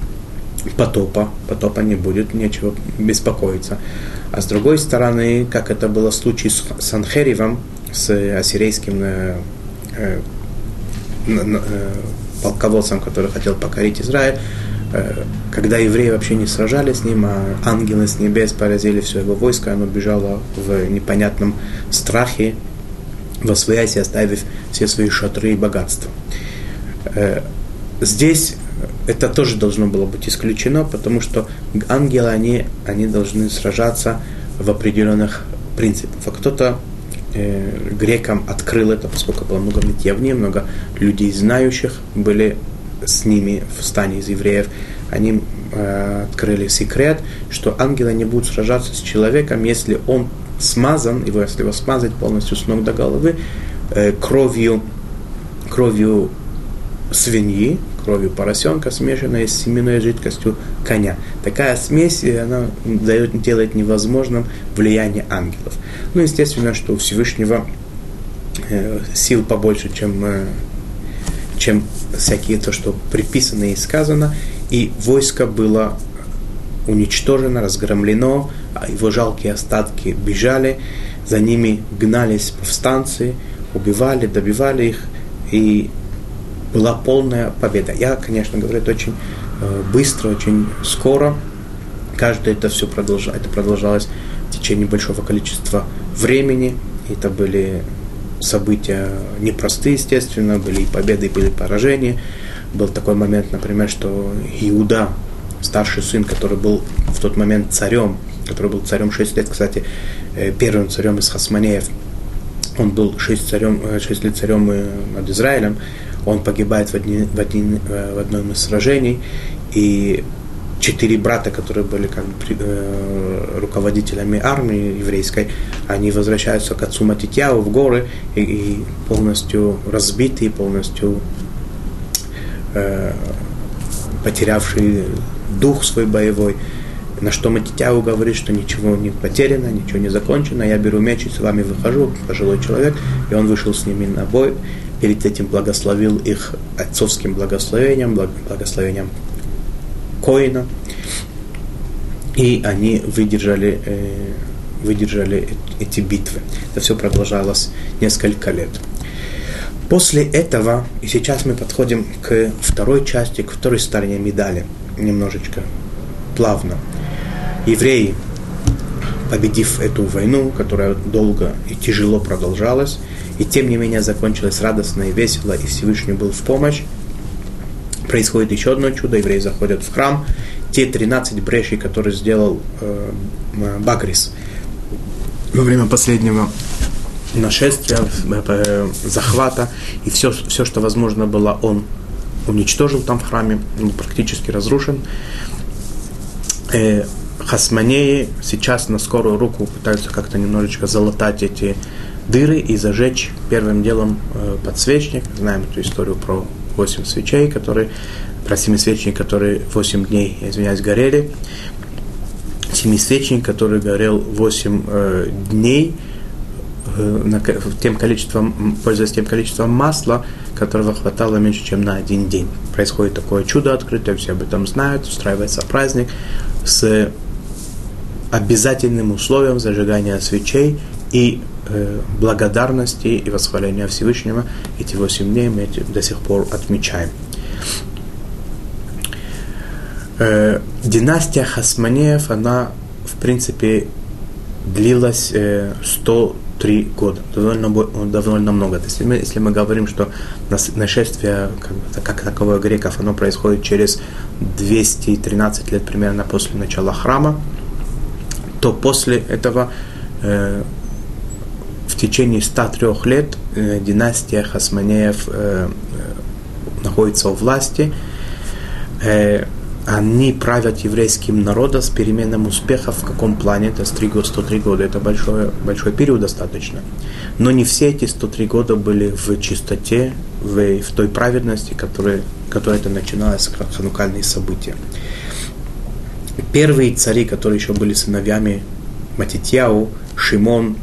потопа не будет, нечего беспокоиться. А с другой стороны, как это было в случае с Санхеривом, с ассирийским полководцем, который хотел покорить Израиль, когда евреи вообще не сражались с ним, а ангелы с небес поразили все его войско, оно бежало в непонятном страхе, восвоясь и оставив все свои шатры и богатства. Здесь это тоже должно было быть исключено, потому что ангелы, они должны сражаться в определенных принципах. А кто-то грекам открыл это, поскольку было много митьявней, много людей знающих были с ними в стане из евреев. Они открыли секрет, что ангелы не будут сражаться с человеком, если он смазан, если его смазать полностью с ног до головы кровью свиньи, кровью поросенка, смешанной с семенной жидкостью коня. Такая смесь, она делает невозможным влияние ангелов. Естественно, что у Всевышнего сил побольше, чем всякие то, что приписано и сказано, и войско было уничтожено, разгромлено, его жалкие остатки бежали, за ними гнались повстанцы, убивали, добивали их, и была полная победа. Я, конечно, говорю, это очень быстро, очень скоро. Каждое это все продолжалось в течение большого количества времени. Это были события непростые, естественно, были и победы, были и поражения. Был такой момент, например, что Иуда, старший сын, который был в тот момент царем, 6 лет, кстати, первым царем из Хасмонеев, он был 6 лет царем над Израилем, он погибает в одном из сражений, и 4 брата, которые были руководителями армии еврейской, они возвращаются к отцу Матитьяху в горы, и полностью разбитые, полностью потерявшие дух свой боевой. На что Матитьяху говорит, что ничего не потеряно, ничего не закончено, я беру меч и с вами выхожу, пожилой человек, и он вышел с ними на бой. Перед этим благословил их отцовским благословением, благословением Коина, и они выдержали эти битвы. Это все продолжалось несколько лет. После этого, и сейчас мы подходим к второй части, к второй стороне медали, немножечко плавно. Евреи, победив эту войну, которая долго и тяжело продолжалась, и тем не менее закончилась радостно и весело, и Всевышний был в помощь. Происходит еще одно чудо, евреи заходят в храм. Те 13 брешей, которые сделал Багрис во время последнего нашествия, захвата, и все, что возможно было, он уничтожил там в храме, он практически разрушен. хасманеи сейчас на скорую руку пытаются как-то немножечко залатать эти дыры и зажечь первым делом подсвечник. Знаем эту историю про 8 свечей, которые, про 7 свечей, которые 8 дней, горели. Семисвечник, который горел 8 дней, пользуясь тем количеством масла, которого хватало меньше, чем на один день. Происходит такое чудо открытое, все об этом знают, устраивается праздник с обязательным условием зажигания свечей и благодарности и восхваления Всевышнего. Эти 8 дней мы до сих пор отмечаем. Династия Хасманеев, она, в принципе, длилась 103 года, довольно много. То есть если мы говорим, что нашествие как таковое греков, оно происходит через 213 лет примерно после начала храма, то после этого в течение 103 лет династия Хасманеев находится у власти. Они правят еврейским народом с переменным успехом. В каком плане? Это 103 года. Это большой период достаточно. Но не все эти 103 года были в чистоте, в той праведности, которая это начиналось с ханукальных событий. Первые цари, которые еще были сыновьями Матитьяху, Шимон,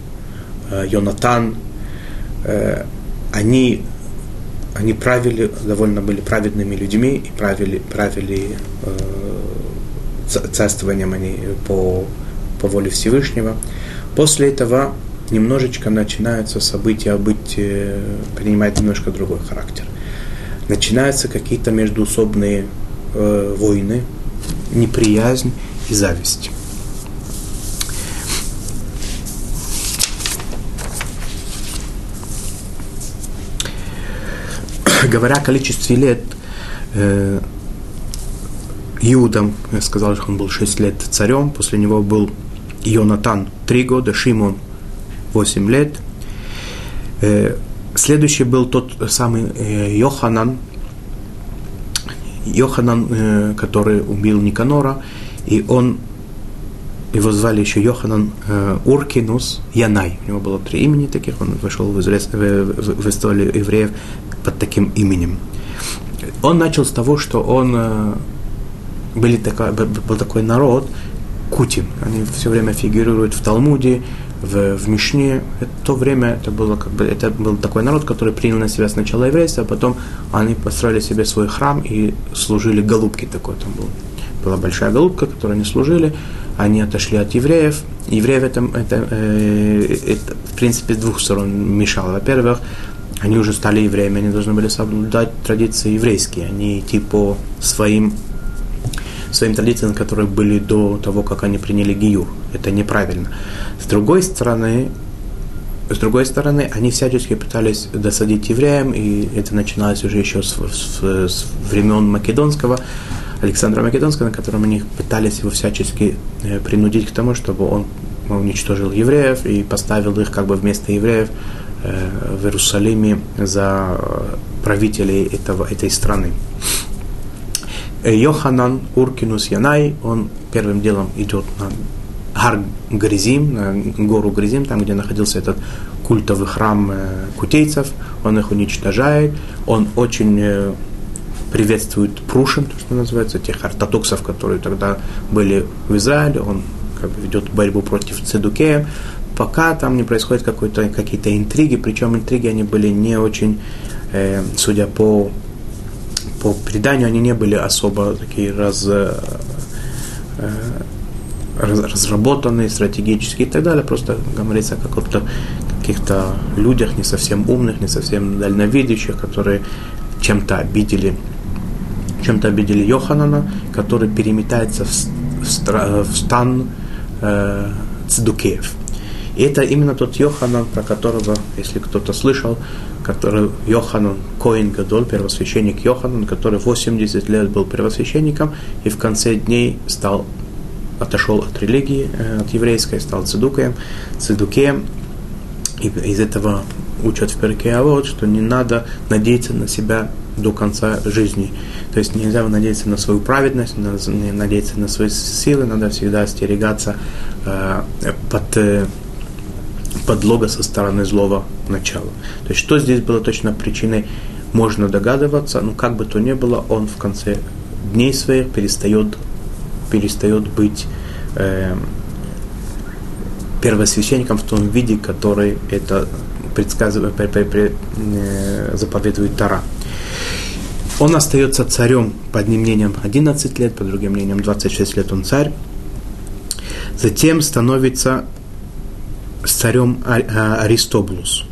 Йонатан, они правили, довольно были праведными людьми и правили царствованием они по воле Всевышнего. После этого немножечко начинаются события принимают немножко другой характер. Начинаются какие-то междуусобные войны, неприязнь и зависть. Говоря о количестве лет, Иуда, я сказал, что он был 6 лет царем, после него был Йонатан 3 года, Шимон 8 лет. Следующий был тот самый Йоханан, который убил Никанора, и его звали еще Йоханан Уркинус Янай. У него было 3 имени таких, он вошел в историю евреев под таким именем. Он начал с того, что был такой народ, Кутим. Они все время фигурируют в Талмуде, в Мишне. В то время это был такой народ, который принял на себя сначала еврейство, а потом они построили себе свой храм и служили голубке такой. Там была большая голубка, которой они служили. Они отошли от евреев. Евреев это в принципе с двух сторон мешало. Во-первых, они уже стали евреями, они должны были соблюдать традиции еврейские, они идти по своим традициям, которые были до того, как они приняли гиюр. Это неправильно. С другой стороны, они всячески пытались досадить евреям, и это начиналось уже еще с времен Александра Македонского, на котором они пытались его всячески принудить к тому, чтобы он уничтожил евреев и поставил их вместо евреев в Иерусалиме за правителей этой страны. Йоханан Уркинус Янай, он первым делом идет на Гар Гаризим, на гору Гаризим, там, где находился этот культовый храм кутейцев, он их уничтожает, он очень приветствует Прушим, то, что называется, тех ортодоксов, которые тогда были в Израиле, он ведет борьбу против Цидуки, пока там не происходят какие-то интриги, причем интриги они были не очень, судя по преданию, они не были особо такие разработанные, стратегические и так далее, просто говорится о каких-то людях не совсем умных, не совсем дальновидящих, которые чем-то обидели Йоханана, который переметается в стан Цидукеев. И это именно тот Йоханан, про которого, если кто-то слышал, который Йоханан Коэн Гадоль, первосвященник Йоханан, который 80 лет был первосвященником и в конце дней отошел от религии, от еврейской, стал цидукеем. И из этого учат в Пиркевот, что не надо надеяться на себя до конца жизни. То есть нельзя надеяться на свою праведность, не надеяться на свои силы, надо всегда остерегаться подлога со стороны злого начала. То есть что здесь было точно причиной, можно догадываться, но как бы то ни было, он в конце дней своих перестает быть первосвященником в том виде, который это заповедует Тора. Он остается царем, по одним мнениям 11 лет, по другим мнениям 26 лет он царь. Затем становится царем Аристоблус.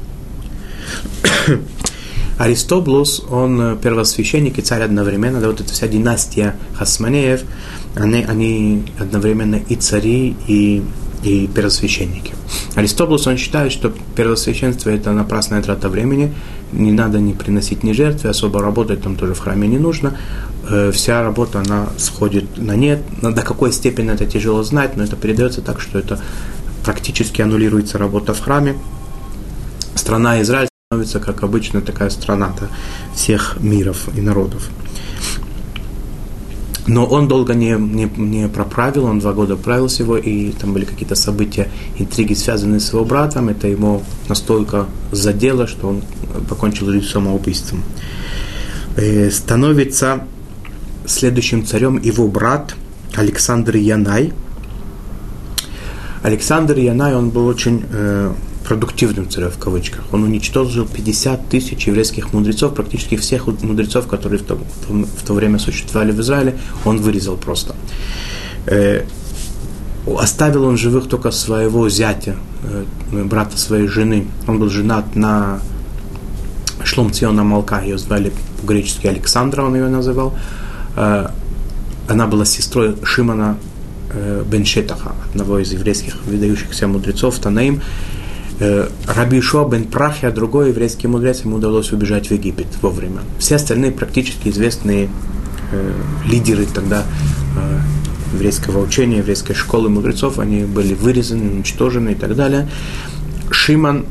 Аристоблус, он первосвященник и царь одновременно. Да, вот эта вся династия Хасмонеев, они одновременно и цари, и первосвященники. Аристоблус, он считает, что первосвященство – это напрасная трата времени, не надо ни приносить ни жертвы, особо работать там тоже в храме не нужно, вся работа, она сходит на нет, до какой степени это тяжело знать, но это передается так, что это практически аннулируется работа в храме. Страна Израиль становится, как обычно, такая страна-то всех миров и народов. Но он долго не проправил, он 2 года правил всего, и там были какие-то события, интриги, связанные с его братом. Это его настолько задело, что он покончил жизнь самоубийством. Становится следующим царем его брат Александр Янай. Александр Янай, он был очень продуктивным царем, в кавычках. Он уничтожил 50 тысяч еврейских мудрецов, практически всех мудрецов, которые в то время существовали в Израиле, он вырезал просто. Оставил он живых только своего зятя, брата своей жены. Он был женат на Шломциона Малка, ее звали по-гречески Александра, он ее называл. Она была сестрой Шимона бен Шетаха, одного из еврейских выдающихся мудрецов, Танаим. Раби Шуа бен Прахя, другой еврейский мудрец, ему удалось убежать в Египет вовремя. Все остальные практически известные лидеры тогда еврейского учения, еврейской школы мудрецов, они были вырезаны, уничтожены и так далее. Шимон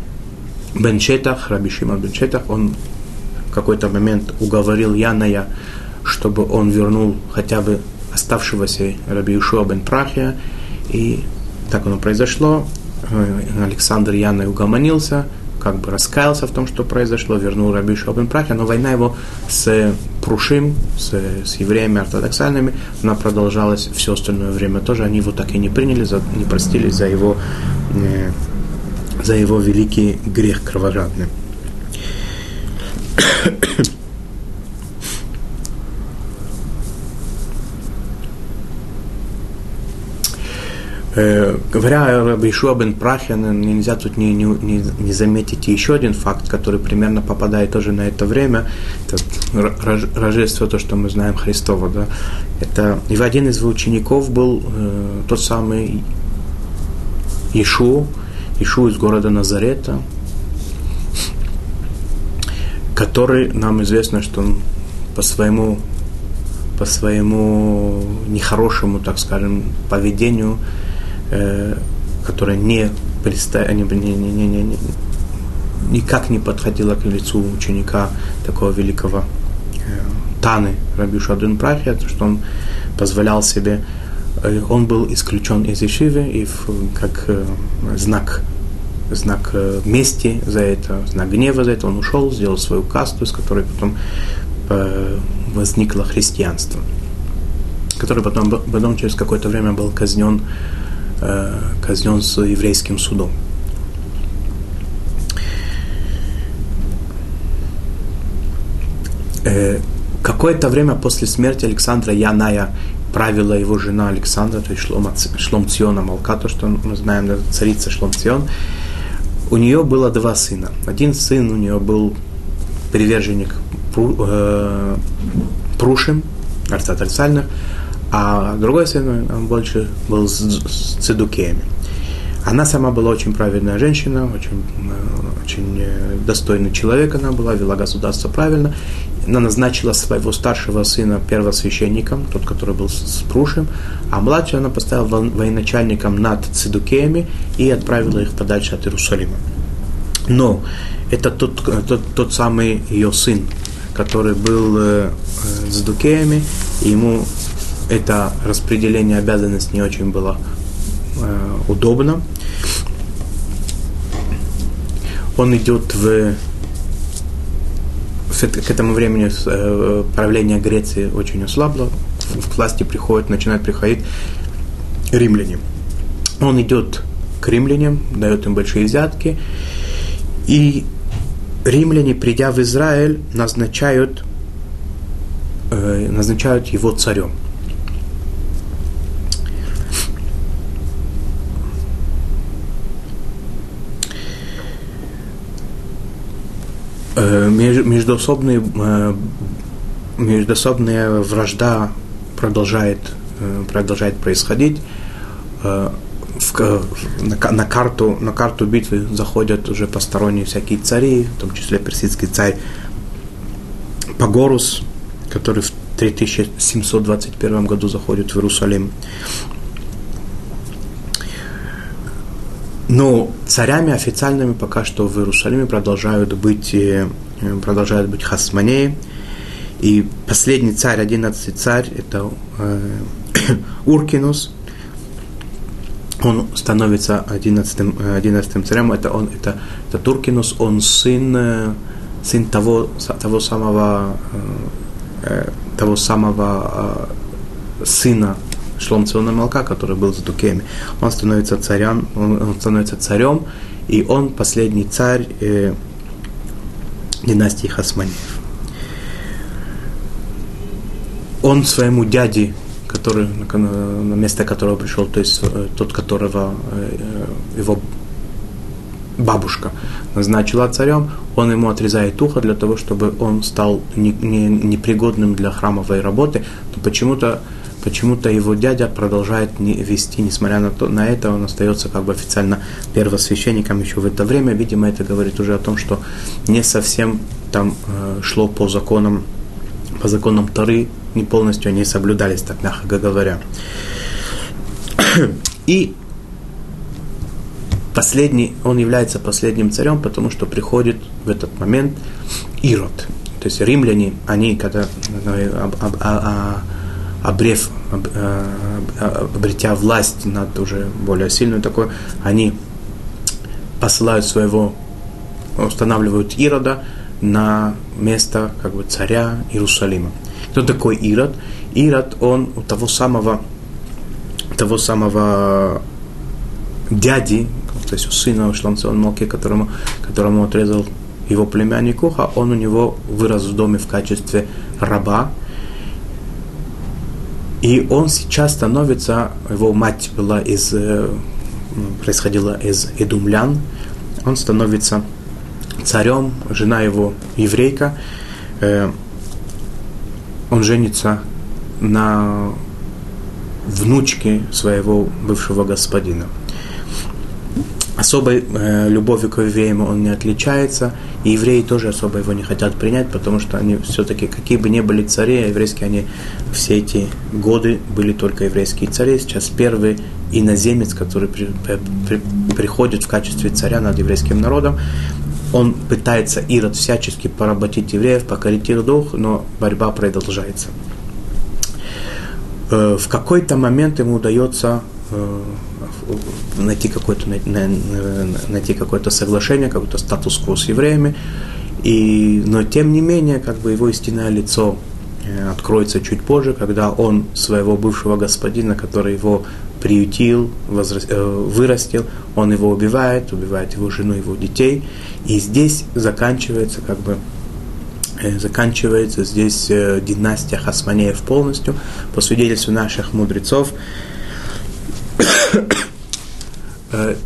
бен Шетах, Раби Шимон бен Шетах, он в какой-то момент уговорил Яная, чтобы он вернул хотя бы оставшегося Раби Шуа бен Прахя, и так оно произошло. Александр Янай угомонился, как бы раскаялся в том, что произошло, вернул Раби Шуа бен Прахя, но война его с Прушим, с евреями ортодоксальными, она продолжалась все остальное время тоже, они его так и не приняли, не простили за его великий грех кровожадный. Говоря о Раби Шуа бен Прахе, нельзя тут не заметить еще один факт, который примерно попадает тоже на это время. Это рождество, то, что мы знаем, Христово. Да? Это и один из его учеников был тот самый Иешуа из города Назарета, который, нам известно, что он по своему нехорошему, так скажем, поведению, которая никак не подходила к лицу ученика такого великого Таны, Раби Шуа бен Прахия, что он позволял себе, он был исключен из ешивы, и как знак мести за это, знак гнева за это, он ушел, сделал свою касту, из которой потом возникло христианство, который потом через какое-то время был казнен с еврейским судом. Какое-то время после смерти Александра Яная правила его жена Александра, то есть Шломциона Малка, то, что мы знаем, царица Шломцион. У нее было 2 сына. Один сын у нее был приверженник Прушим, ортодоксальных, а другой сын, он больше был с цидукиями. Она сама была очень праведная женщина, очень достойный человек она была, вела государство правильно. Она назначила своего старшего сына первосвященником, тот, который был с Прушим, а младшего она поставила военачальником над цидукиями и отправила их подальше от Иерусалима. Но это тот самый ее сын, который был с дукеями, и ему это распределение обязанностей не очень было удобно. Он идет к этому времени правление Греции очень ослабло, к власти начинают приходить римляне. Он идет к римлянам, дает им большие взятки, и римляне, придя в Израиль, назначают его царем. Междоусобная вражда продолжает происходить. На карту битвы заходят уже посторонние всякие цари, в том числе персидский царь Пагорус, который в 3721 году заходит в Иерусалим. Но царями официальными пока что в Иерусалиме продолжают быть хасмонеи. И последний царь, 11-й царь, это Уркинус. Он становится 11-м царем. Это Туркинус, он сын того самого сына Шломциона Малка, который был с дукеями. Он становится царем, и он последний царь династии Хасмонеев. Он своему дяде, на место которого пришел, то есть тот, которого его бабушка назначила царем, он ему отрезает ухо для того, чтобы он стал непригодным для храмовой работы. Но почему-то его дядя продолжает вести, несмотря на это, он остается как бы официально первосвященником еще в это время. Видимо, это говорит уже о том, что не совсем там шло по законам Торы, не полностью они соблюдались, так мягко говоря. И он является последним царем, потому что приходит в этот момент Ирод. То есть римляне, они, когда обретя власть над уже более сильную такой, они посылают устанавливают Ирода на место как бы царя Иерусалима. Кто такой Ирод? Ирод, он у того самого дяди, то есть у сына Шломциона Малки, которому отрезал его племянник ухо, он у него вырос в доме в качестве раба. И он сейчас становится, его мать происходила из эдумлян, он становится царем, жена его еврейка, он женится на внучке своего бывшего господина. Особой любовью к евреям он не отличается, и евреи тоже особо его не хотят принять, потому что они все-таки, какие бы ни были цари, еврейские они все эти годы были только еврейские цари. Сейчас первый иноземец, который приходит в качестве царя над еврейским народом, он пытается, Ирод, всячески поработить евреев, покорить их дух, но борьба продолжается. В какой-то момент ему удается найти какое-то соглашение, какой-то статус-кво с евреями, но тем не менее как бы его истинное лицо откроется чуть позже, когда он своего бывшего господина, который его приютил, вырастил, он его убивает его жену, его детей, и здесь заканчивается династия Хасмонеев полностью. По свидетельству наших мудрецов,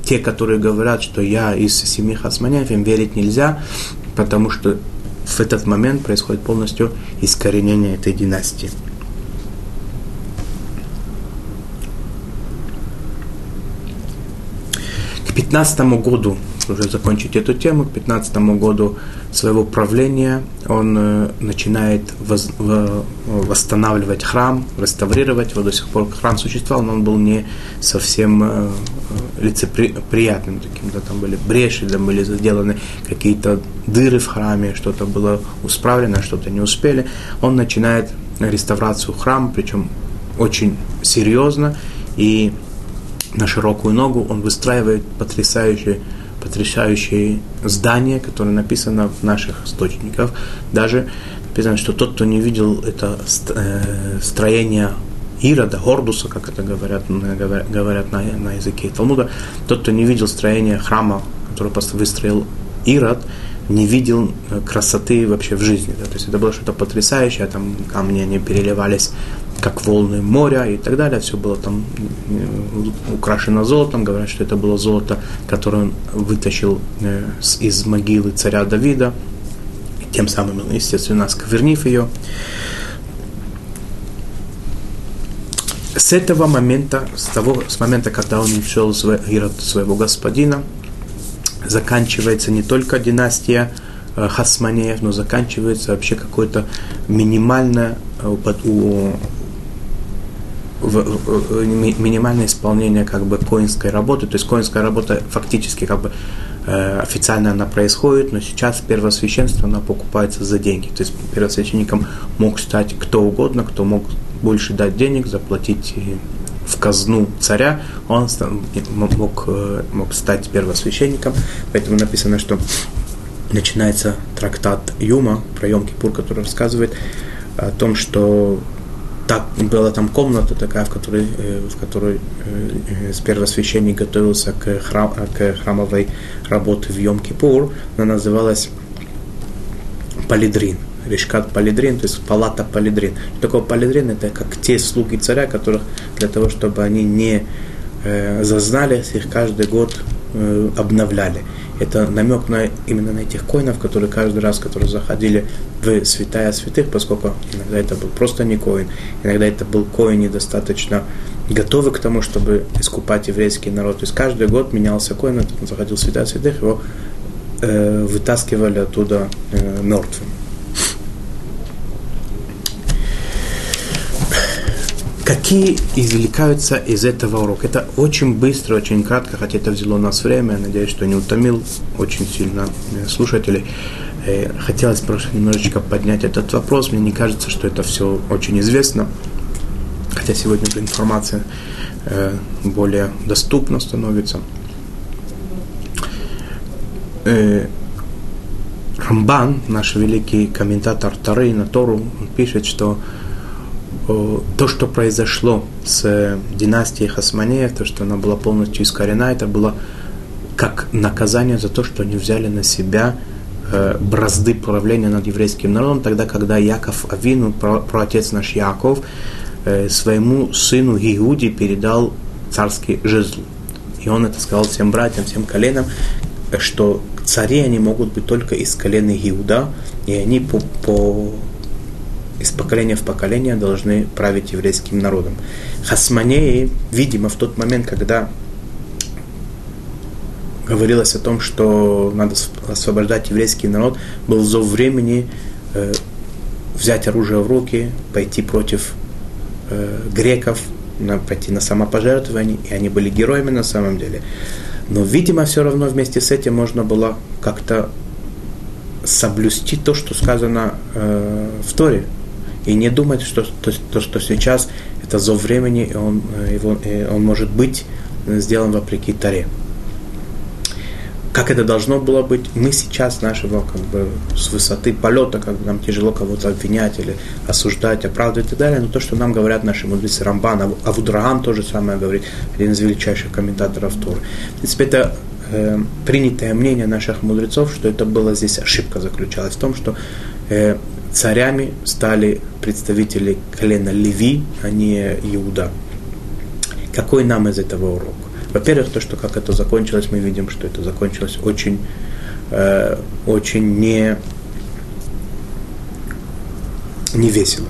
те, которые говорят, что я из семьи Хасмонеев, им верить нельзя, потому что в этот момент происходит полностью искоренение этой династии. К 15 году, уже закончить эту тему, к 15 году своего правления он начинает восстанавливать храм, реставрировать его. До сих пор храм существовал, но он был не совсем лицеприятным таким, да, там были бреши, там были сделаны какие-то дыры в храме, что-то было исправлено, что-то не успели. Он начинает реставрацию храма, причем очень серьезно, и на широкую ногу он выстраивает потрясающие здания, которые написано в наших источниках. Даже написано, что тот, кто не видел это строение Ирода, Хордуса, как это говорят на языке Талмуда, тот, кто не видел строение храма, который выстроил Ирод, не видел красоты вообще в жизни. Да? То есть это было что-то потрясающее, там камни они переливались как волны моря и так далее. Все было там украшено золотом. Говорят, что это было золото, которое он вытащил из могилы царя Давида, тем самым, естественно, осквернив ее. С этого момента, с момента, когда он уничтожил своего господина, заканчивается не только династия Хасманеев, но заканчивается вообще какое-то минимальное минимальное исполнение как бы коинской работы, то есть коинская работа фактически как бы официально она происходит, но сейчас первосвященство она покупается за деньги, то есть первосвященником мог стать кто угодно, кто мог больше дать денег, заплатить в казну царя, он мог стать первосвященником, поэтому написано, что начинается трактат Юма про Йом-Кипур, который рассказывает о том, что так, была там комната такая, в которой первосвященник готовился к храмовой работе в Йом-Кипур, она называлась Полидрин. Решкат Полидрин, то есть палата Полидрин. Что такое Полидрин? Это как те слуги царя, которых для того, чтобы они не зазнались, их каждый год обновляли. Это намек именно на этих коинов, которые каждый раз, которые заходили в святая святых, поскольку иногда это был просто не коин, иногда это был коин недостаточно готовы к тому, чтобы искупать еврейский народ. То есть каждый год менялся коин, он заходил в святая святых, его вытаскивали оттуда мертвым. Какие извлекаются из этого урока? Это очень быстро, очень кратко, хотя это взяло у нас время. Я надеюсь, что не утомил очень сильно слушателей. Хотелось просто немножечко поднять этот вопрос. Мне не кажется, что это все очень известно. Хотя сегодня информация более доступна становится. Рамбан, наш великий комментатор Торы на Тору, пишет, что то, что произошло с династией Хасмонеев, то, что она была полностью искорена, это было как наказание за то, что они взяли на себя бразды правления над еврейским народом, тогда, когда Яков Авину, праотец наш Яков, своему сыну Иуде передал царский жезл. И он это сказал всем братьям, всем коленам, что цари они могут быть только из колена Иуда, и они из поколения в поколение должны править еврейским народом. Хасмонеи, видимо, в тот момент, когда говорилось о том, что надо освобождать еврейский народ, был зов времени взять оружие в руки, пойти против греков, пойти на самопожертвование, и они были героями на самом деле. Но, видимо, все равно вместе с этим можно было как-то соблюсти то, что сказано в Торе, и не думать, что то, что сейчас это зов времени, и он может быть сделан вопреки Торе. Как это должно было быть? Мы сейчас нашего как бы с высоты полета, как бы нам тяжело кого-то обвинять или осуждать, оправдывать и так далее, но то, что нам говорят наши мудрецы, Рамбан, Авудрагам то же самое говорит, один из величайших комментаторов Торы. В принципе, это принятое мнение наших мудрецов, что это была здесь ошибка, заключалась в том, что царями стали представители колена Леви, а не Иуда. Какой нам из этого урок? Во-первых, то, что как это закончилось, мы видим, что это закончилось очень не весело.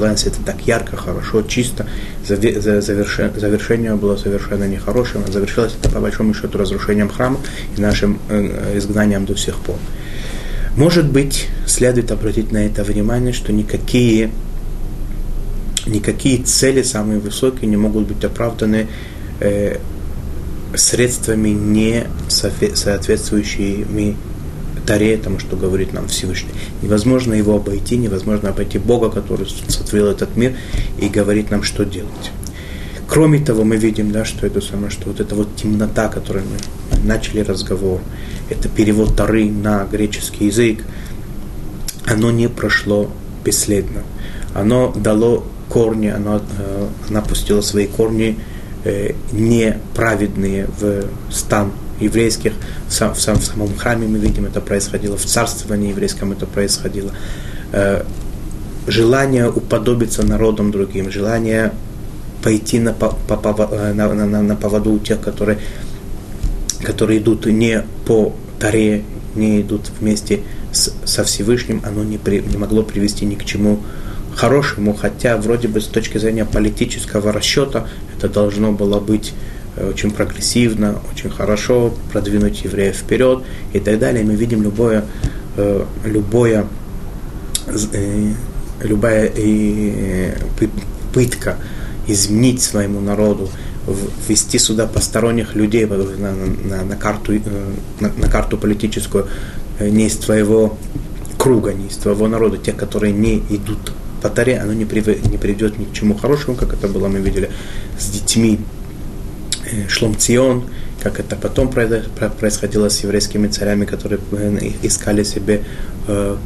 началось это так ярко, хорошо, чисто. Завершение было совершенно нехорошим. Завершилось это, по большому счету, разрушением храма и нашим изгнанием до сих пор. Может быть, следует обратить на это внимание, что никакие цели самые высокие не могут быть оправданы средствами, не соответствующими Таре, тому, что говорит нам Всевышний. Невозможно его обойти, невозможно обойти Бога, который сотворил этот мир и говорит нам, что делать. Кроме того, мы видим, да, что это самое, что вот эта вот темнота, которой мы начали разговор, это перевод Тары на греческий язык, оно не прошло бесследно. Оно дало корни, оно пустило свои корни неправедные в стан еврейских. В самом храме мы видим, это происходило, в царствовании еврейском это происходило. Желание уподобиться народам другим, желание пойти на поводу у тех, которые идут не по Таре, не идут вместе со Всевышним, оно не могло привести ни к чему хорошему, хотя вроде бы с точки зрения политического расчета это должно было быть очень прогрессивно, очень хорошо, продвинуть евреев вперед и так далее. Мы видим любая пытка изменить своему народу, ввести сюда посторонних людей на карту политическую, не из твоего круга, не из твоего народа, те, которые не идут по Таре, оно не приведет ни к чему хорошему, как это было, мы видели, с детьми Шломцион, как это потом происходило с еврейскими царями, которые искали себе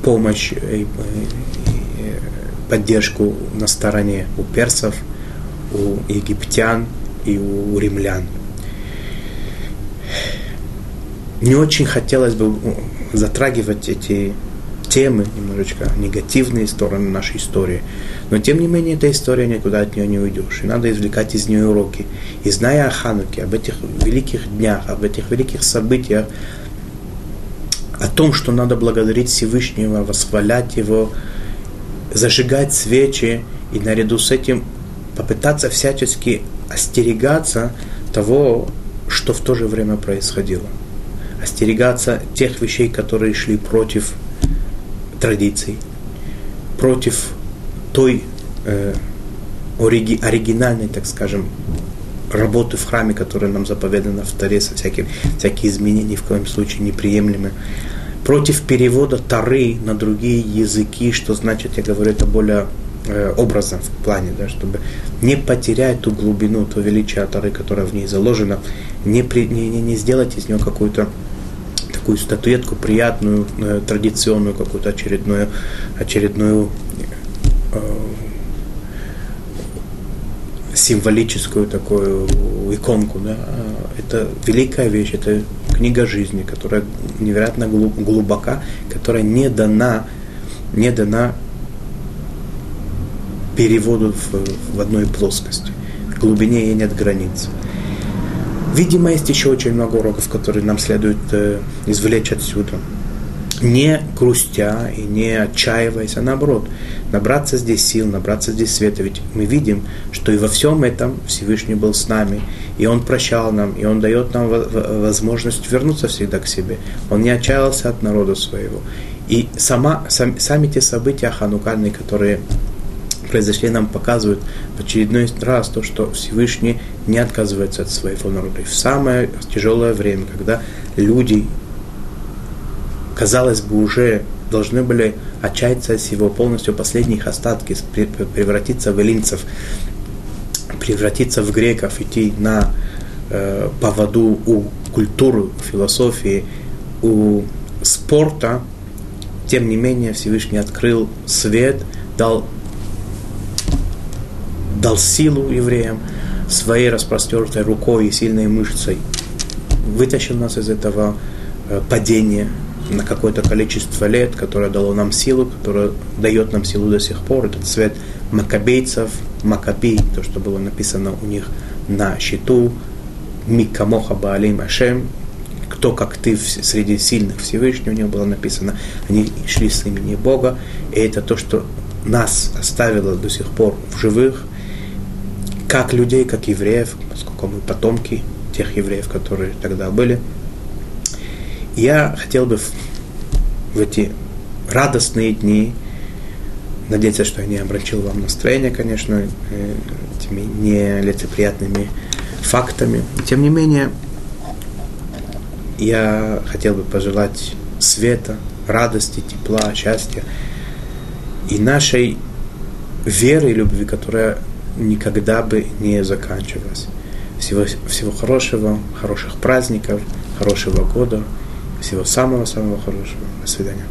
помощь и поддержку на стороне у персов, у египтян и у римлян. Не очень хотелось бы затрагивать эти темы, немножечко негативные стороны нашей истории. Но, тем не менее, эта история, никуда от нее не уйдешь. И надо извлекать из нее уроки. И зная о Хануке, об этих великих днях, об этих великих событиях, о том, что надо благодарить Всевышнего, восхвалять Его, зажигать свечи и наряду с этим попытаться всячески остерегаться того, что в то же время происходило. Остерегаться тех вещей, которые шли против традиций, против той оригинальной, так скажем, работы в храме, которая нам заповедана в Таре, со всякие изменения в коем случае неприемлемы, против перевода Тары на другие языки, что значит, я говорю это более образно в плане, да, чтобы не потерять ту глубину, то величие Тары, которая в ней заложена, не сделать из нее какую-то такую статуэтку приятную, традиционную, какую-то очередную символическую такую иконку. Да? Это великая вещь, это книга жизни, которая невероятно глубока, которая не дана переводу в одной плоскости. В глубине ей нет границ. Видимо, есть еще очень много уроков, которые нам следует извлечь отсюда. Не грустя и не отчаиваясь, а наоборот, набраться здесь сил, набраться здесь света. Ведь мы видим, что и во всем этом Всевышний был с нами, и Он прощал нам, и Он дает нам возможность вернуться всегда к себе. Он не отчаялся от народа своего. И сами те события ханукальные, которые произошли, нам показывают в очередной раз то, что Всевышний не отказывается от своего народа. И в самое тяжелое время, когда люди, казалось бы, уже должны были отчаяться от всего, полностью последних остатки, превратиться в эллинцев, превратиться в греков, идти на поводу у культуры, у философии, у спорта, тем не менее Всевышний открыл свет, дал силу евреям своей распростертой рукой и сильной мышцей, вытащил нас из этого падения на какое-то количество лет, которое дало нам силу, которое дает нам силу до сих пор. Этот свет маккабейцев, маккабей, то, что было написано у них на щиту, «Микамоха баалим ашем», кто как ты среди сильных Всевышнего, у него было написано, они шли с имени Бога, и это то, что нас оставила до сих пор в живых, как людей, как евреев, поскольку мы потомки тех евреев, которые тогда были. Я хотел бы в эти радостные дни, надеяться, что я не обращал вам настроение, конечно, этими нелицеприятными фактами. Тем не менее, я хотел бы пожелать света, радости, тепла, счастья и нашей веры и любви, которая никогда бы не заканчивалась. Всего хорошего, хороших праздников, хорошего года, всего самого-самого хорошего. До свидания.